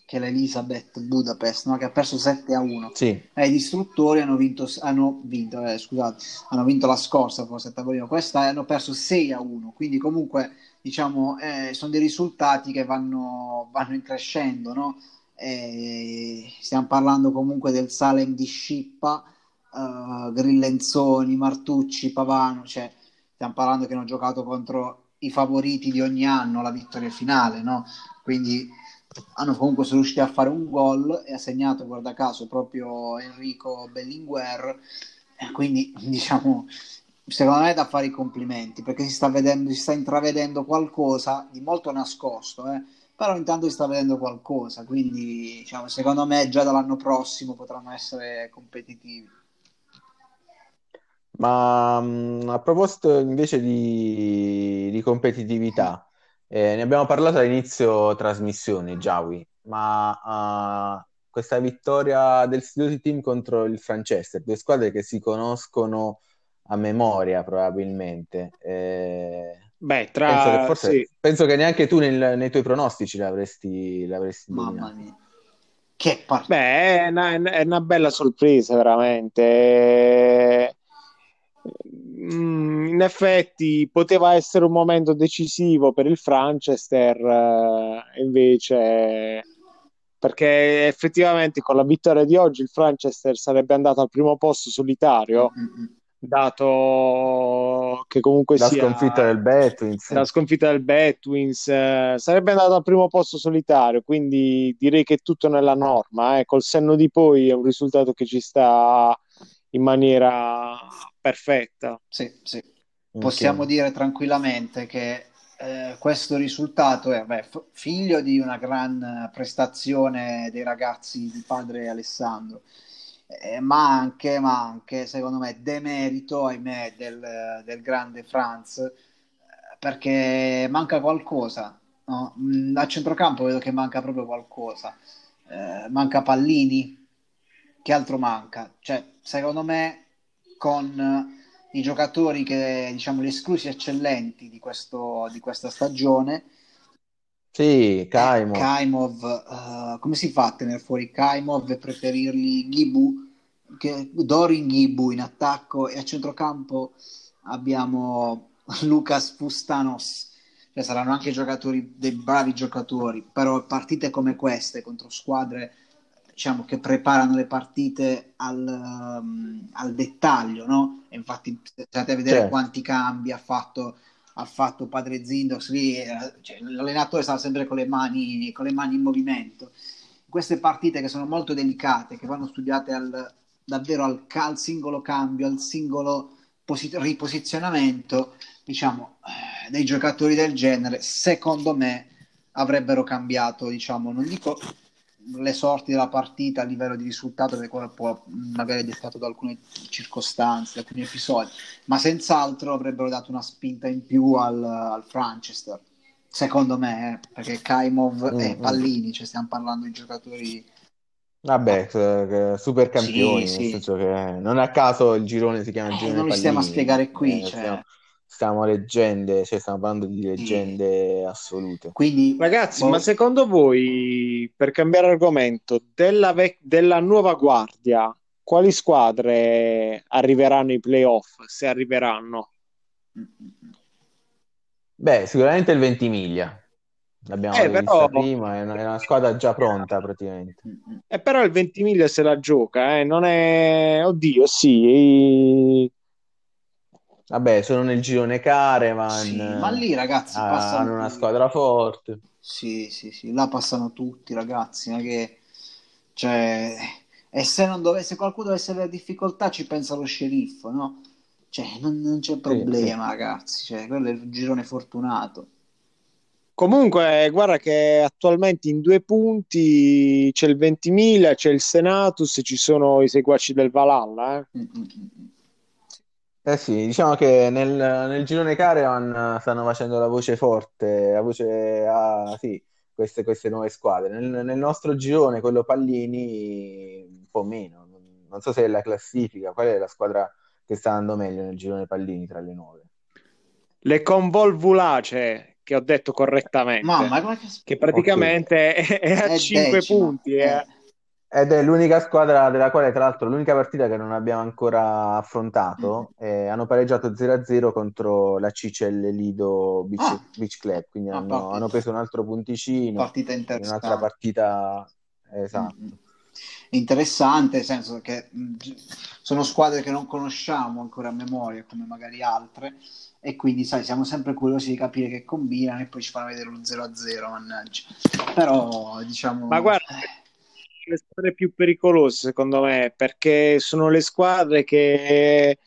che è l'Elizabeth Budapest, no? Che ha perso sette a uno. Sì. Eh, I distruttori hanno vinto, hanno vinto eh, scusate, hanno vinto la scorsa, forse a tavolino, questa, e hanno perso sei a uno. Quindi comunque, diciamo, eh, sono dei risultati che vanno, vanno increscendo, no? E stiamo parlando comunque del Salem di Scippa, uh, Grillenzoni, Martucci, Pavano, cioè stiamo parlando che hanno giocato contro i favoriti di ogni anno la vittoria finale, no? Quindi hanno comunque sono riusciti a fare un gol e ha segnato, guarda caso, proprio Enrico Bellinguer, quindi diciamo secondo me è da fare i complimenti, perché si sta vedendo, si sta intravedendo qualcosa di molto nascosto, eh però intanto si sta vedendo qualcosa, quindi diciamo, secondo me già dall'anno prossimo potranno essere competitivi. Ma a proposito invece di, di competitività, eh, ne abbiamo parlato all'inizio trasmissione, Jawi, ma uh, questa vittoria del Sidoti Team contro il Francesco, due squadre che si conoscono a memoria probabilmente, eh... Beh, tra... penso, che forse, sì. penso che neanche tu nel, nei tuoi pronostici l'avresti, l'avresti mamma mia che part- Beh, è una, è una bella sorpresa veramente, in effetti poteva essere un momento decisivo per il Franchester, invece, perché effettivamente con la vittoria di oggi il Franchester sarebbe andato al primo posto solitario, mm-hmm. dato che comunque la sia sconfitta del Bad Twins, la sconfitta del Bad Twins eh, sarebbe andata al primo posto solitario, quindi direi che è tutto nella norma, eh. Col senno di poi è un risultato che ci sta in maniera perfetta. Sì, sì. Okay. Possiamo dire tranquillamente che eh, questo risultato è beh, f- figlio di una gran prestazione dei ragazzi di padre Alessandro. Eh, ma anche, ma anche secondo me demerito, ahimè, del, del grande Franz, perché manca qualcosa, no? A centrocampo vedo che manca proprio qualcosa, eh, manca Pallini, che altro manca? Cioè, secondo me con i giocatori che, diciamo, gli esclusi eccellenti di, questo, di questa stagione, sì, Kaimov, Kaimov uh, come si fa a tenere fuori Kaimov e preferirgli Ghibu, che, Dorin Ghibu in attacco, e a centrocampo abbiamo Lucas Fustanos, cioè saranno anche giocatori, dei bravi giocatori, però partite come queste contro squadre, diciamo, che preparano le partite al, um, al dettaglio, no? E infatti andate a vedere certo. quanti cambi ha fatto ha fatto padre Zindox lì, cioè, l'allenatore stava sempre con le mani con le mani in movimento. Queste partite che sono molto delicate, che vanno studiate al, davvero al, al singolo cambio, al singolo posi- riposizionamento, diciamo, eh, dei giocatori del genere, secondo me avrebbero cambiato, diciamo, non dico le sorti della partita a livello di risultato, che può magari dettato da alcune circostanze, da alcuni episodi, ma senz'altro avrebbero dato una spinta in più al, al Franchester, secondo me, eh, perché Kaimov mm, e Pallini, mm. cioè stiamo parlando di giocatori vabbè, super campioni, sì, nel sì. senso che non a caso il girone si chiama eh, girone non li stiamo Pallini, a spiegare qui, eh, cioè... stiamo... Stiamo leggende, cioè stiamo parlando di leggende assolute. Quindi, ragazzi, voi... ma secondo voi, per cambiare argomento, della, vec- della nuova guardia, quali squadre arriveranno ai playoff, se arriveranno? Beh, sicuramente il Ventimiglia. L'abbiamo eh, vista però... prima, è una, è una squadra già pronta praticamente. Eh, però il Ventimiglia se la gioca, eh? Non è... Oddio, sì... E... Vabbè, sono nel girone Careman. Sì, ma lì ragazzi ah, passano hanno una squadra forte. Sì, sì, sì, là passano tutti ragazzi, che... cioè... e se non dovesse qualcuno dovesse avere difficoltà ci pensa lo sceriffo, no? Cioè, non, non c'è problema, sì, sì. ragazzi, cioè, quello è il girone fortunato. Comunque, guarda che attualmente in due punti c'è il Ventimiglia, c'è il Senatus e ci sono i seguaci del Valhalla. Eh, eh sì, diciamo che nel, nel girone Caravan stanno facendo la voce forte, la voce a ah, sì, queste, queste nuove squadre. Nel, nel nostro girone, quello Pallini, un po' meno. Non so se è la classifica, qual è la squadra che sta andando meglio nel girone Pallini tra le nuove? Le Convolvulace. Che ho detto correttamente, Mamma, come... che praticamente okay. è, è a è cinque decima. Punti è... ed è l'unica squadra della quale, tra l'altro, l'unica partita che non abbiamo ancora affrontato. Mm-hmm. Eh, hanno pareggiato zero a zero contro la Cicel Lido Beach, ah. Beach Club, quindi ah, hanno, hanno preso un altro punticino, partita interessante. Un'altra partita, esatto. Mm-hmm. Interessante, nel senso che sono squadre che non conosciamo ancora a memoria, come magari altre. E quindi, sai, siamo sempre curiosi di capire che combinano e poi ci fanno vedere un zero a zero, mannaggia. Però, diciamo... Ma guarda, le squadre più pericolose, secondo me, perché sono le squadre che,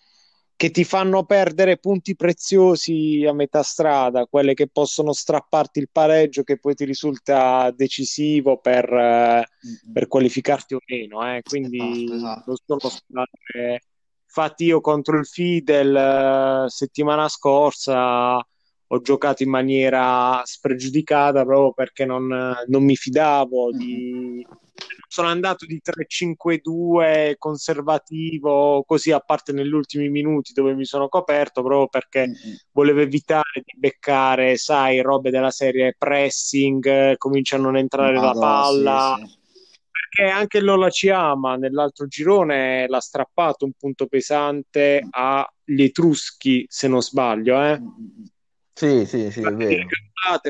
che ti fanno perdere punti preziosi a metà strada, quelle che possono strapparti il pareggio che poi ti risulta decisivo per, mm-hmm. per qualificarti o meno. Eh. Quindi, esatto, esatto. Lo sono Infatti io contro il Fidel settimana scorsa ho giocato in maniera spregiudicata proprio perché non, non mi fidavo. Di... Sono andato di tre cinque due conservativo, così, a parte negli ultimi minuti dove mi sono coperto, proprio perché mm-hmm. volevo evitare di beccare, sai, robe della serie pressing, comincia a non entrare Madonna, la palla... Sì, sì. Perché anche Lola Ciama nell'altro girone l'ha strappato un punto pesante agli Etruschi, se non sbaglio, eh? Sì, sì, sì, è vero.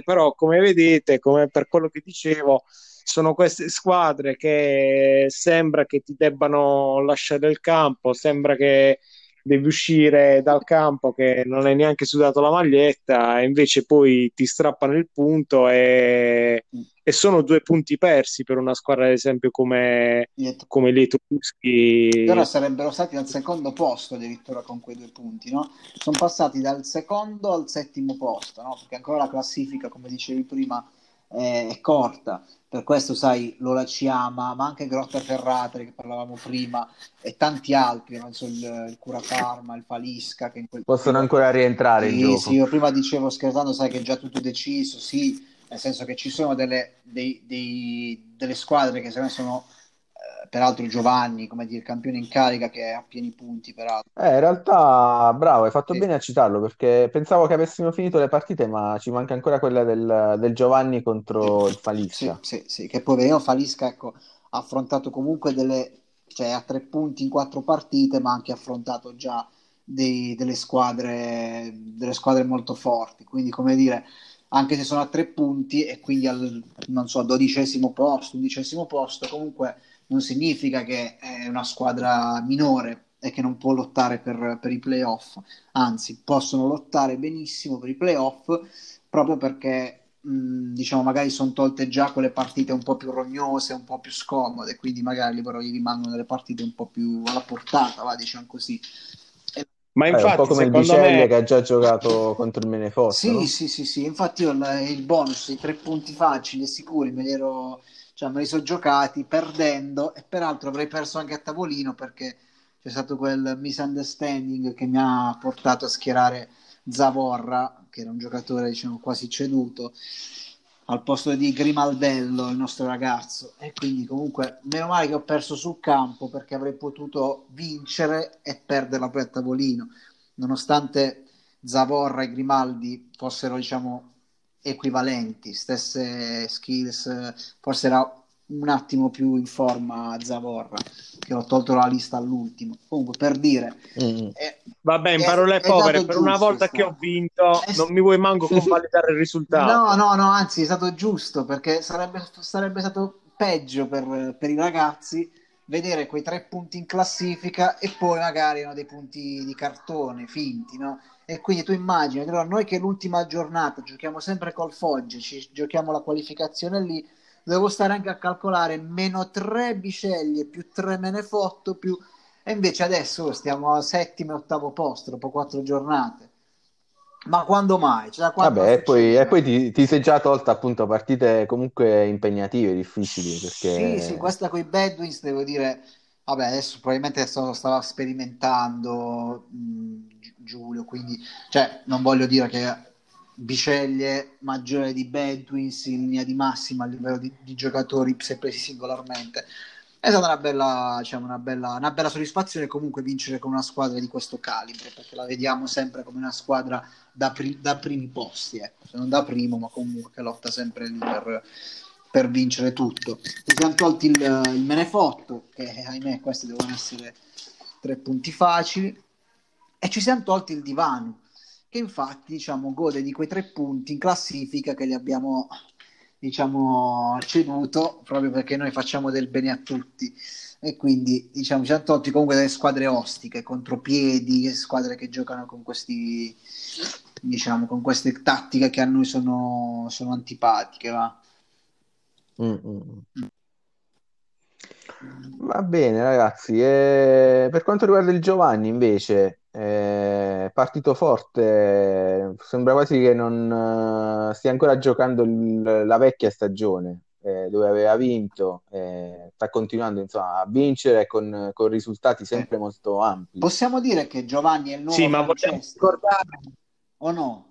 Però, come vedete, come per quello che dicevo, sono queste squadre che sembra che ti debbano lasciare il campo, sembra che devi uscire dal campo che non hai neanche sudato la maglietta e invece poi ti strappano il punto e, e sono due punti persi per una squadra ad esempio come come gli Etruschi. Ora sarebbero stati al secondo posto addirittura con quei due punti, no? Sono passati dal secondo al settimo posto, no? Perché ancora la classifica, come dicevi prima, è corta, per questo, sai, Lola Ciama, ma anche Grottaferrata che parlavamo prima e tanti altri, non so, il, il Curaparma, il Falisca che in quel... possono ancora rientrare sì, in gioco. Sì, io prima dicevo scherzando, sai, che è già tutto deciso, sì, nel senso che ci sono delle, dei, dei, delle squadre che secondo me sono eh, peraltro Giovanni, come dire, campione in carica che è a pieni punti peraltro. Eh, in realtà bravo, hai fatto sì. bene a citarlo, perché pensavo che avessimo finito le partite, ma ci manca ancora quella del, del Giovanni contro il Falisca. Sì, sì, sì, che poverino Falisca, ecco, ha affrontato comunque delle, cioè a tre punti in quattro partite, ma ha anche affrontato già dei, delle squadre delle squadre molto forti, quindi, come dire, anche se sono a tre punti e quindi al, non so, dodicesimo posto, undicesimo posto, comunque non significa che è una squadra minore e che non può lottare per, per i playoff, anzi possono lottare benissimo per i playoff proprio perché mh, diciamo magari sono tolte già quelle partite un po' più rognose, un po' più scomode, quindi magari però gli rimangono delle partite un po' più alla portata, va, diciamo così. Ma infatti, eh, un po' come il Bisceglie me... che ha già giocato contro il Menefotto. Sì, no? sì, sì, sì, infatti io il, il bonus, i tre punti facili e sicuri me li ero, cioè me li sono giocati perdendo, e peraltro avrei perso anche a tavolino perché c'è stato quel misunderstanding che mi ha portato a schierare Zavorra, che era un giocatore, diciamo, quasi ceduto, al posto di Grimaldello, il nostro ragazzo, e quindi comunque meno male che ho perso sul campo perché avrei potuto vincere e perderla poi a tavolino, nonostante Zavorra e Grimaldi fossero, diciamo, equivalenti, stesse skills, forse era un attimo più in forma Zavorra, che ho tolto la lista all'ultimo, comunque, per dire mm. è, vabbè, in parole è, povere è per una volta stato. Che ho vinto è... non mi vuoi manco convalidare il risultato. No, no, no, anzi è stato giusto, perché sarebbe, sarebbe stato peggio per, per i ragazzi vedere quei tre punti in classifica e poi magari erano dei punti di cartone finti, no? E quindi tu immagini, allora, noi che l'ultima giornata giochiamo sempre col Foggia, ci giochiamo la qualificazione lì, dovevo stare anche a calcolare meno tre Bisceglie più tre Menefotto più, e invece adesso stiamo a settimo e ottavo posto dopo quattro giornate. Ma quando mai? Cioè, quando Vabbè, e poi, e poi ti, ti sei già tolta appunto partite comunque impegnative, difficili. Perché... Sì, sì, questa con i Bad Twins devo dire. Vabbè, adesso probabilmente sto, stava sperimentando mh, Giulio, quindi cioè, non voglio dire che Bisceglie maggiore di Bad Twins in linea di massima a livello di, di giocatori se presi singolarmente. È stata una bella, diciamo, una bella, una bella soddisfazione comunque vincere con una squadra di questo calibro, perché la vediamo sempre come una squadra da, pri- da primi posti, ecco. Non da primo, ma comunque che lotta sempre lì per, per vincere tutto. Ci siamo tolti il, il Menefotto, che ahimè questi devono essere tre punti facili, e ci siamo tolti il Divano, che infatti diciamo, gode di quei tre punti in classifica che li abbiamo... diciamo ceduto proprio perché noi facciamo del bene a tutti e quindi diciamo ci hanno tolti comunque delle squadre ostiche, contropiedi, squadre che giocano con questi diciamo con queste tattiche che a noi sono, sono antipatiche, va? Mm-mm. Va bene ragazzi, e per quanto riguarda il Giovanni invece Eh, partito forte, sembra quasi che non eh, stia ancora giocando il, la vecchia stagione eh, dove aveva vinto, eh, sta continuando insomma a vincere con, con risultati sempre eh. molto ampi. Possiamo dire che Giovanni è il nuovo sì, ma vogliamo ricordare o no?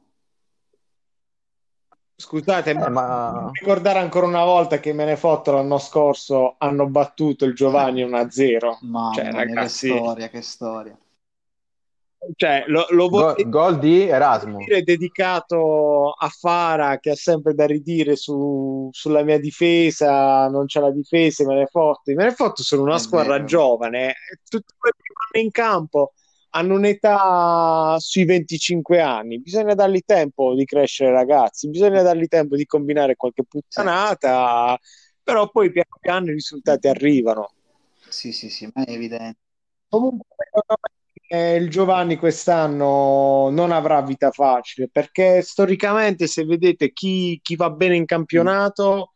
Scusate, eh, ma ricordare ancora una volta che Menefotto l'anno scorso hanno battuto il Giovanni uno a zero. Mamma cioè, mia, ragazzi... che storia, che storia. Cioè, lo, lo vorrei... Gol di Erasmo dedicato a Fara, che ha sempre da ridire su, sulla mia difesa, non c'è la difesa, me ne fotti. Me ne fotti sono una è squadra vero. Giovane, tutti quelli che vanno in campo hanno un'età sui venticinque anni, bisogna dargli tempo di crescere ragazzi, bisogna dargli tempo di combinare qualche puttanata, però poi piano piano i risultati arrivano. Sì, sì, sì, ma è evidente. Comunque Eh, il Giovanni quest'anno non avrà vita facile, perché storicamente se vedete chi, chi va bene in campionato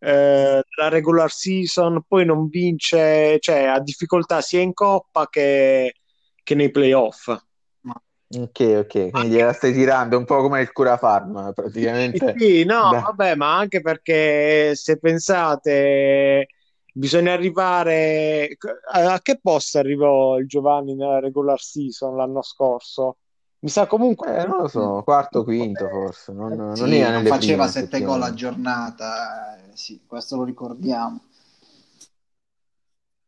eh, la regular season poi non vince, cioè ha difficoltà sia in coppa che, che nei playoff. Ok, ok, quindi gliela stai tirando un po' come il Curafarm praticamente. Sì, no, Beh. vabbè, ma anche perché se pensate... Bisogna arrivare a che posto arrivò il Giovanni nella regular season l'anno scorso? Mi sa comunque eh, non lo so, quarto, quinto forse. Non, sì, non, era non faceva prime, sette gol a giornata, sì, questo lo ricordiamo.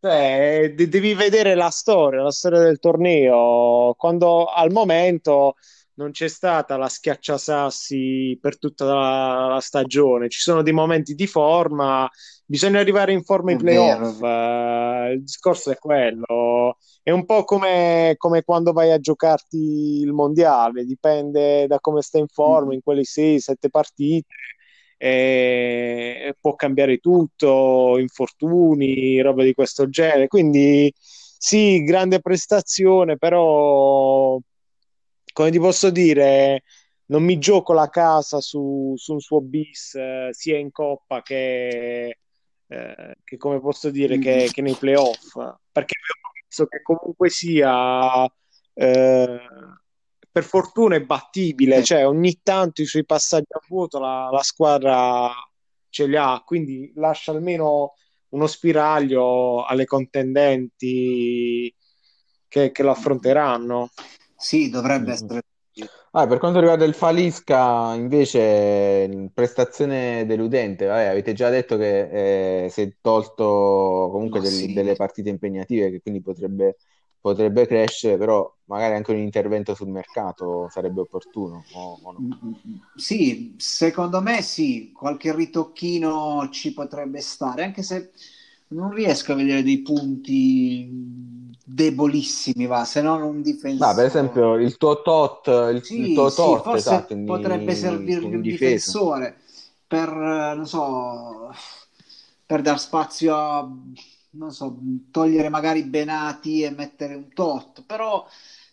Beh, de- devi vedere la storia, la storia del torneo. Quando al momento non c'è stata la schiacciasassi per tutta la, la stagione, ci sono dei momenti di forma. Bisogna arrivare in forma in playoff, uh, il discorso è quello, è un po' come, come quando vai a giocarti il mondiale, dipende da come stai in forma, in quelle sei sette partite, eh, può cambiare tutto, infortuni, roba di questo genere, quindi sì, grande prestazione, però come ti posso dire... Non mi gioco la casa su, su un suo bis eh, sia in coppa che, eh, che come posso dire, che, che nei playoff. Perché penso che comunque sia, eh, per fortuna, è battibile. Cioè, ogni tanto i suoi passaggi a vuoto la, la squadra ce li ha, quindi lascia almeno uno spiraglio alle contendenti che, che lo affronteranno. Sì, dovrebbe essere. Ah, per quanto riguarda il Falisca invece prestazione deludente, vabbè, avete già detto che eh, si è tolto comunque del, sì. delle partite impegnative, che quindi potrebbe, potrebbe crescere, però magari anche un intervento sul mercato sarebbe opportuno o, o no? Sì, secondo me sì, qualche ritocchino ci potrebbe stare, anche se non riesco a vedere dei punti debolissimi, va, se non un difensore. Ma per esempio il tuo tot, il, sì, il tuo sì, tot, forse esatto, potrebbe in, servirgli in un difesa. Difensore per non so, per dar spazio a non so, togliere magari Benati e mettere un tot, però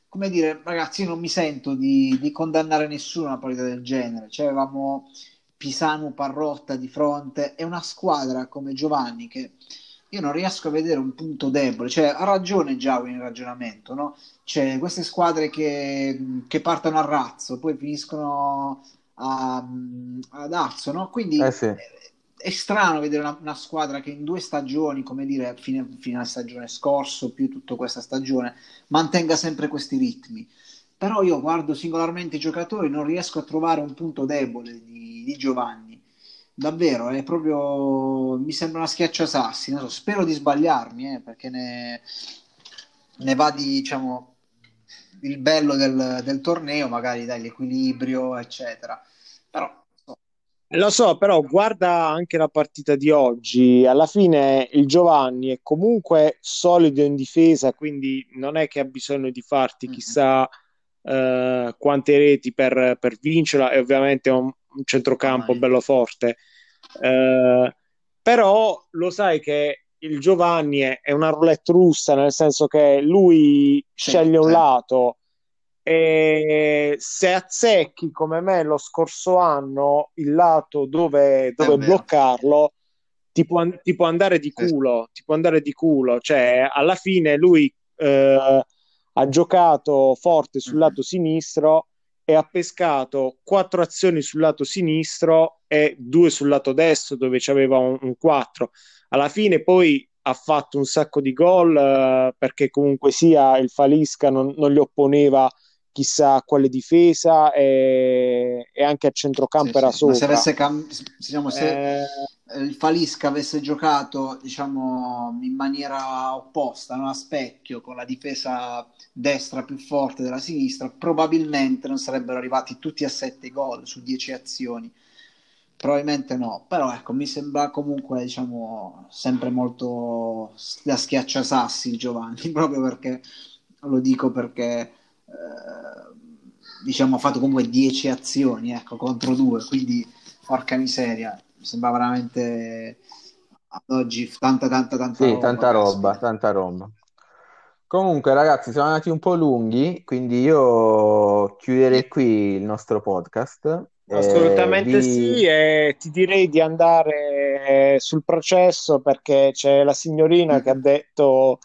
come dire, ragazzi, io non mi sento di, di condannare nessuno a una partita del genere. Cioè avevamo Pisanu, Parrotta di fronte, è una squadra come Giovanni che io non riesco a vedere un punto debole. Cioè, ha ragione Jawi nel ragionamento, no? Cioè, queste squadre che, che partono a razzo, poi finiscono a, ad Azzo, no? Quindi eh sì. è, è strano vedere una, una squadra che in due stagioni, come dire, fine, fine alla stagione scorso, più tutta questa stagione, mantenga sempre questi ritmi. Però io guardo singolarmente i giocatori, non riesco a trovare un punto debole di, di Giovanni. Davvero, è proprio, mi sembra una schiacciasassi, non so, spero di sbagliarmi, eh, perché ne, ne va di, diciamo, il bello del, del torneo, magari dai, l'equilibrio, eccetera. Però so. Lo so, però guarda anche la partita di oggi, alla fine il Giovanni è comunque solido in difesa, quindi non è che ha bisogno di farti chissà mm-hmm. eh, quante reti per, per vincerla, e ovviamente è un un centrocampo bello forte, eh, però lo sai che il Giovanni è, è una roulette russa, nel senso che lui sì, sceglie un sì. lato, e se azzecchi come me lo scorso anno il lato dove, dove bloccarlo, ti può, ti può andare di culo sì. ti può andare di culo, cioè alla fine lui eh, ha giocato forte sul mm-hmm. lato sinistro e ha pescato quattro azioni sul lato sinistro e due sul lato destro, dove c'aveva un, un quattro. Alla fine poi ha fatto un sacco di gol, eh, perché comunque sia il Falisca non, non gli opponeva chissà quale difesa, e, e anche a centrocampo sì, era sì. sopra. Se, avesse cam... diciamo, se eh... il Falisca avesse giocato, diciamo, in maniera opposta, no? A specchio, con la difesa destra più forte della sinistra, probabilmente non sarebbero arrivati tutti a sette gol su dieci azioni, probabilmente no. Però ecco, mi sembra comunque, diciamo, sempre molto da schiacciasassi il Giovanni, proprio perché, lo dico perché, diciamo, ha fatto comunque dieci azioni, ecco, contro due, quindi porca miseria, mi sembra veramente ad oggi tanta tanta tanta sì, roba, tanta roba, tanta roba. Comunque ragazzi, siamo andati un po' lunghi, quindi io chiuderei qui il nostro podcast. Assolutamente eh, vi... sì, e ti direi di andare sul processo, perché c'è la signorina che ha detto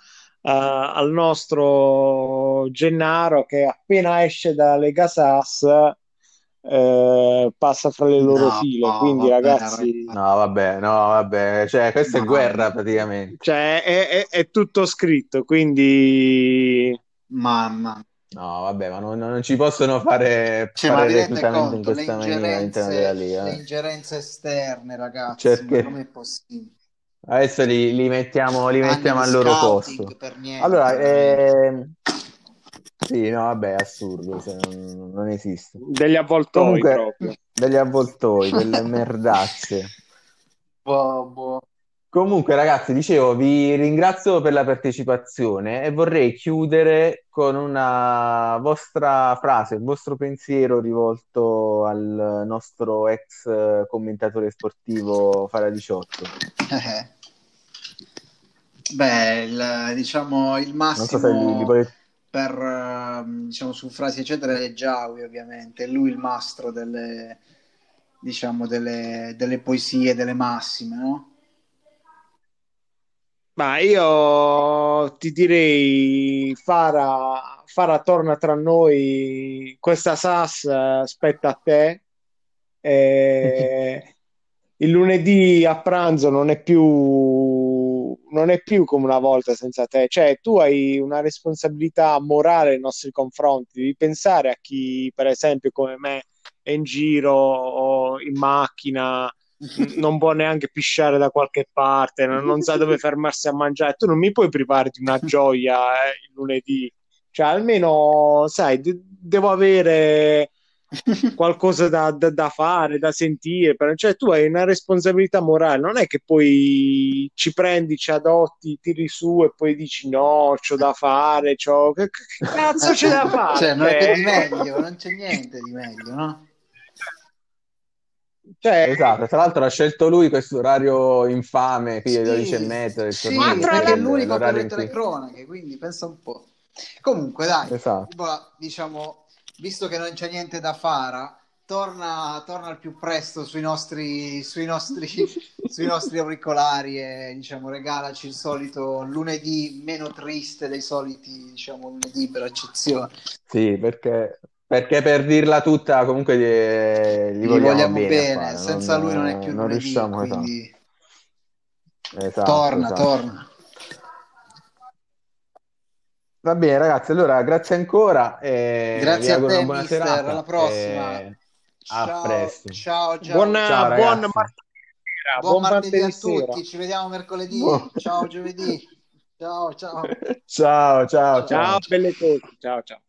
Uh, al nostro Gennaro che appena esce dalla Lega Sas uh, passa fra le loro no, file, no, quindi vabbè, ragazzi no vabbè, no vabbè, cioè questa no, è guerra praticamente, cioè è, è, è tutto scritto, quindi mamma no vabbè, ma non, non ci possono fare, cioè, fare reclutamento in questa maniera all'interno della Lega, le ingerenze esterne ragazzi, cioè, che... ma com'è possibile? Adesso li, li mettiamo, li mettiamo al loro posto. Per niente, allora, eh... sì, no, vabbè, assurdo, cioè, non, non esiste. Degli avvoltoi, comunque, proprio. Degli avvoltoi, delle merdazze. Boh, boh. Comunque, ragazzi, dicevo, vi ringrazio per la partecipazione e vorrei chiudere con una vostra frase, un vostro pensiero rivolto al nostro ex commentatore sportivo Fara diciotto. Eh. Beh, il, diciamo il massimo, so li, li... per, diciamo, su frasi eccetera è Jawi, ovviamente, è lui il mastro delle, diciamo, delle, delle poesie, delle massime, no? Ma io ti direi, Fara, Fara torna tra noi, questa Sas spetta a te, e... il lunedì a pranzo non è più non è più come una volta senza te, cioè tu hai una responsabilità morale nei nostri confronti, devi pensare a chi per esempio come me è in giro o in macchina, non può neanche pisciare da qualche parte, non, non sa dove fermarsi a mangiare, tu non mi puoi privare di una gioia eh, il lunedì, cioè almeno sai, de- devo avere qualcosa da, da, da fare, da sentire, cioè tu hai una responsabilità morale, non è che poi ci prendi, ci adotti, tiri su e poi dici no, c'ho da fare, c'ho... che cazzo c'è da fare? Cioè, non è di meglio, non c'è niente di meglio, no? Cioè... esatto, tra l'altro ha scelto lui questo orario infame qui alle sì, dodici e mezza, sì, perché è l'unico con le telecronache, quindi pensa un po'. Comunque dai, esatto. Diciamo, visto che non c'è niente da fare, torna, torna al più presto sui nostri, sui nostri, sui nostri auricolari e diciamo, regalaci il solito lunedì meno triste dei soliti, diciamo, lunedì per accezione. Sì, perché... Perché per dirla tutta, comunque gli, gli vogliamo, vogliamo bene, bene. senza non, lui non è più non lunedì, riusciamo, quindi esatto, torna, esatto. torna. Va bene ragazzi, allora grazie ancora e grazie a te, buona mister, serata. Alla prossima. E... A ciao, presto. Ciao, ciao. Buona, ciao buon martedì, buon buon martedì a tutti, ci vediamo mercoledì. Buon... Ciao giovedì. Ciao, ciao. Ciao, ciao, ciao. Ciao, belle cose. Ciao, ciao.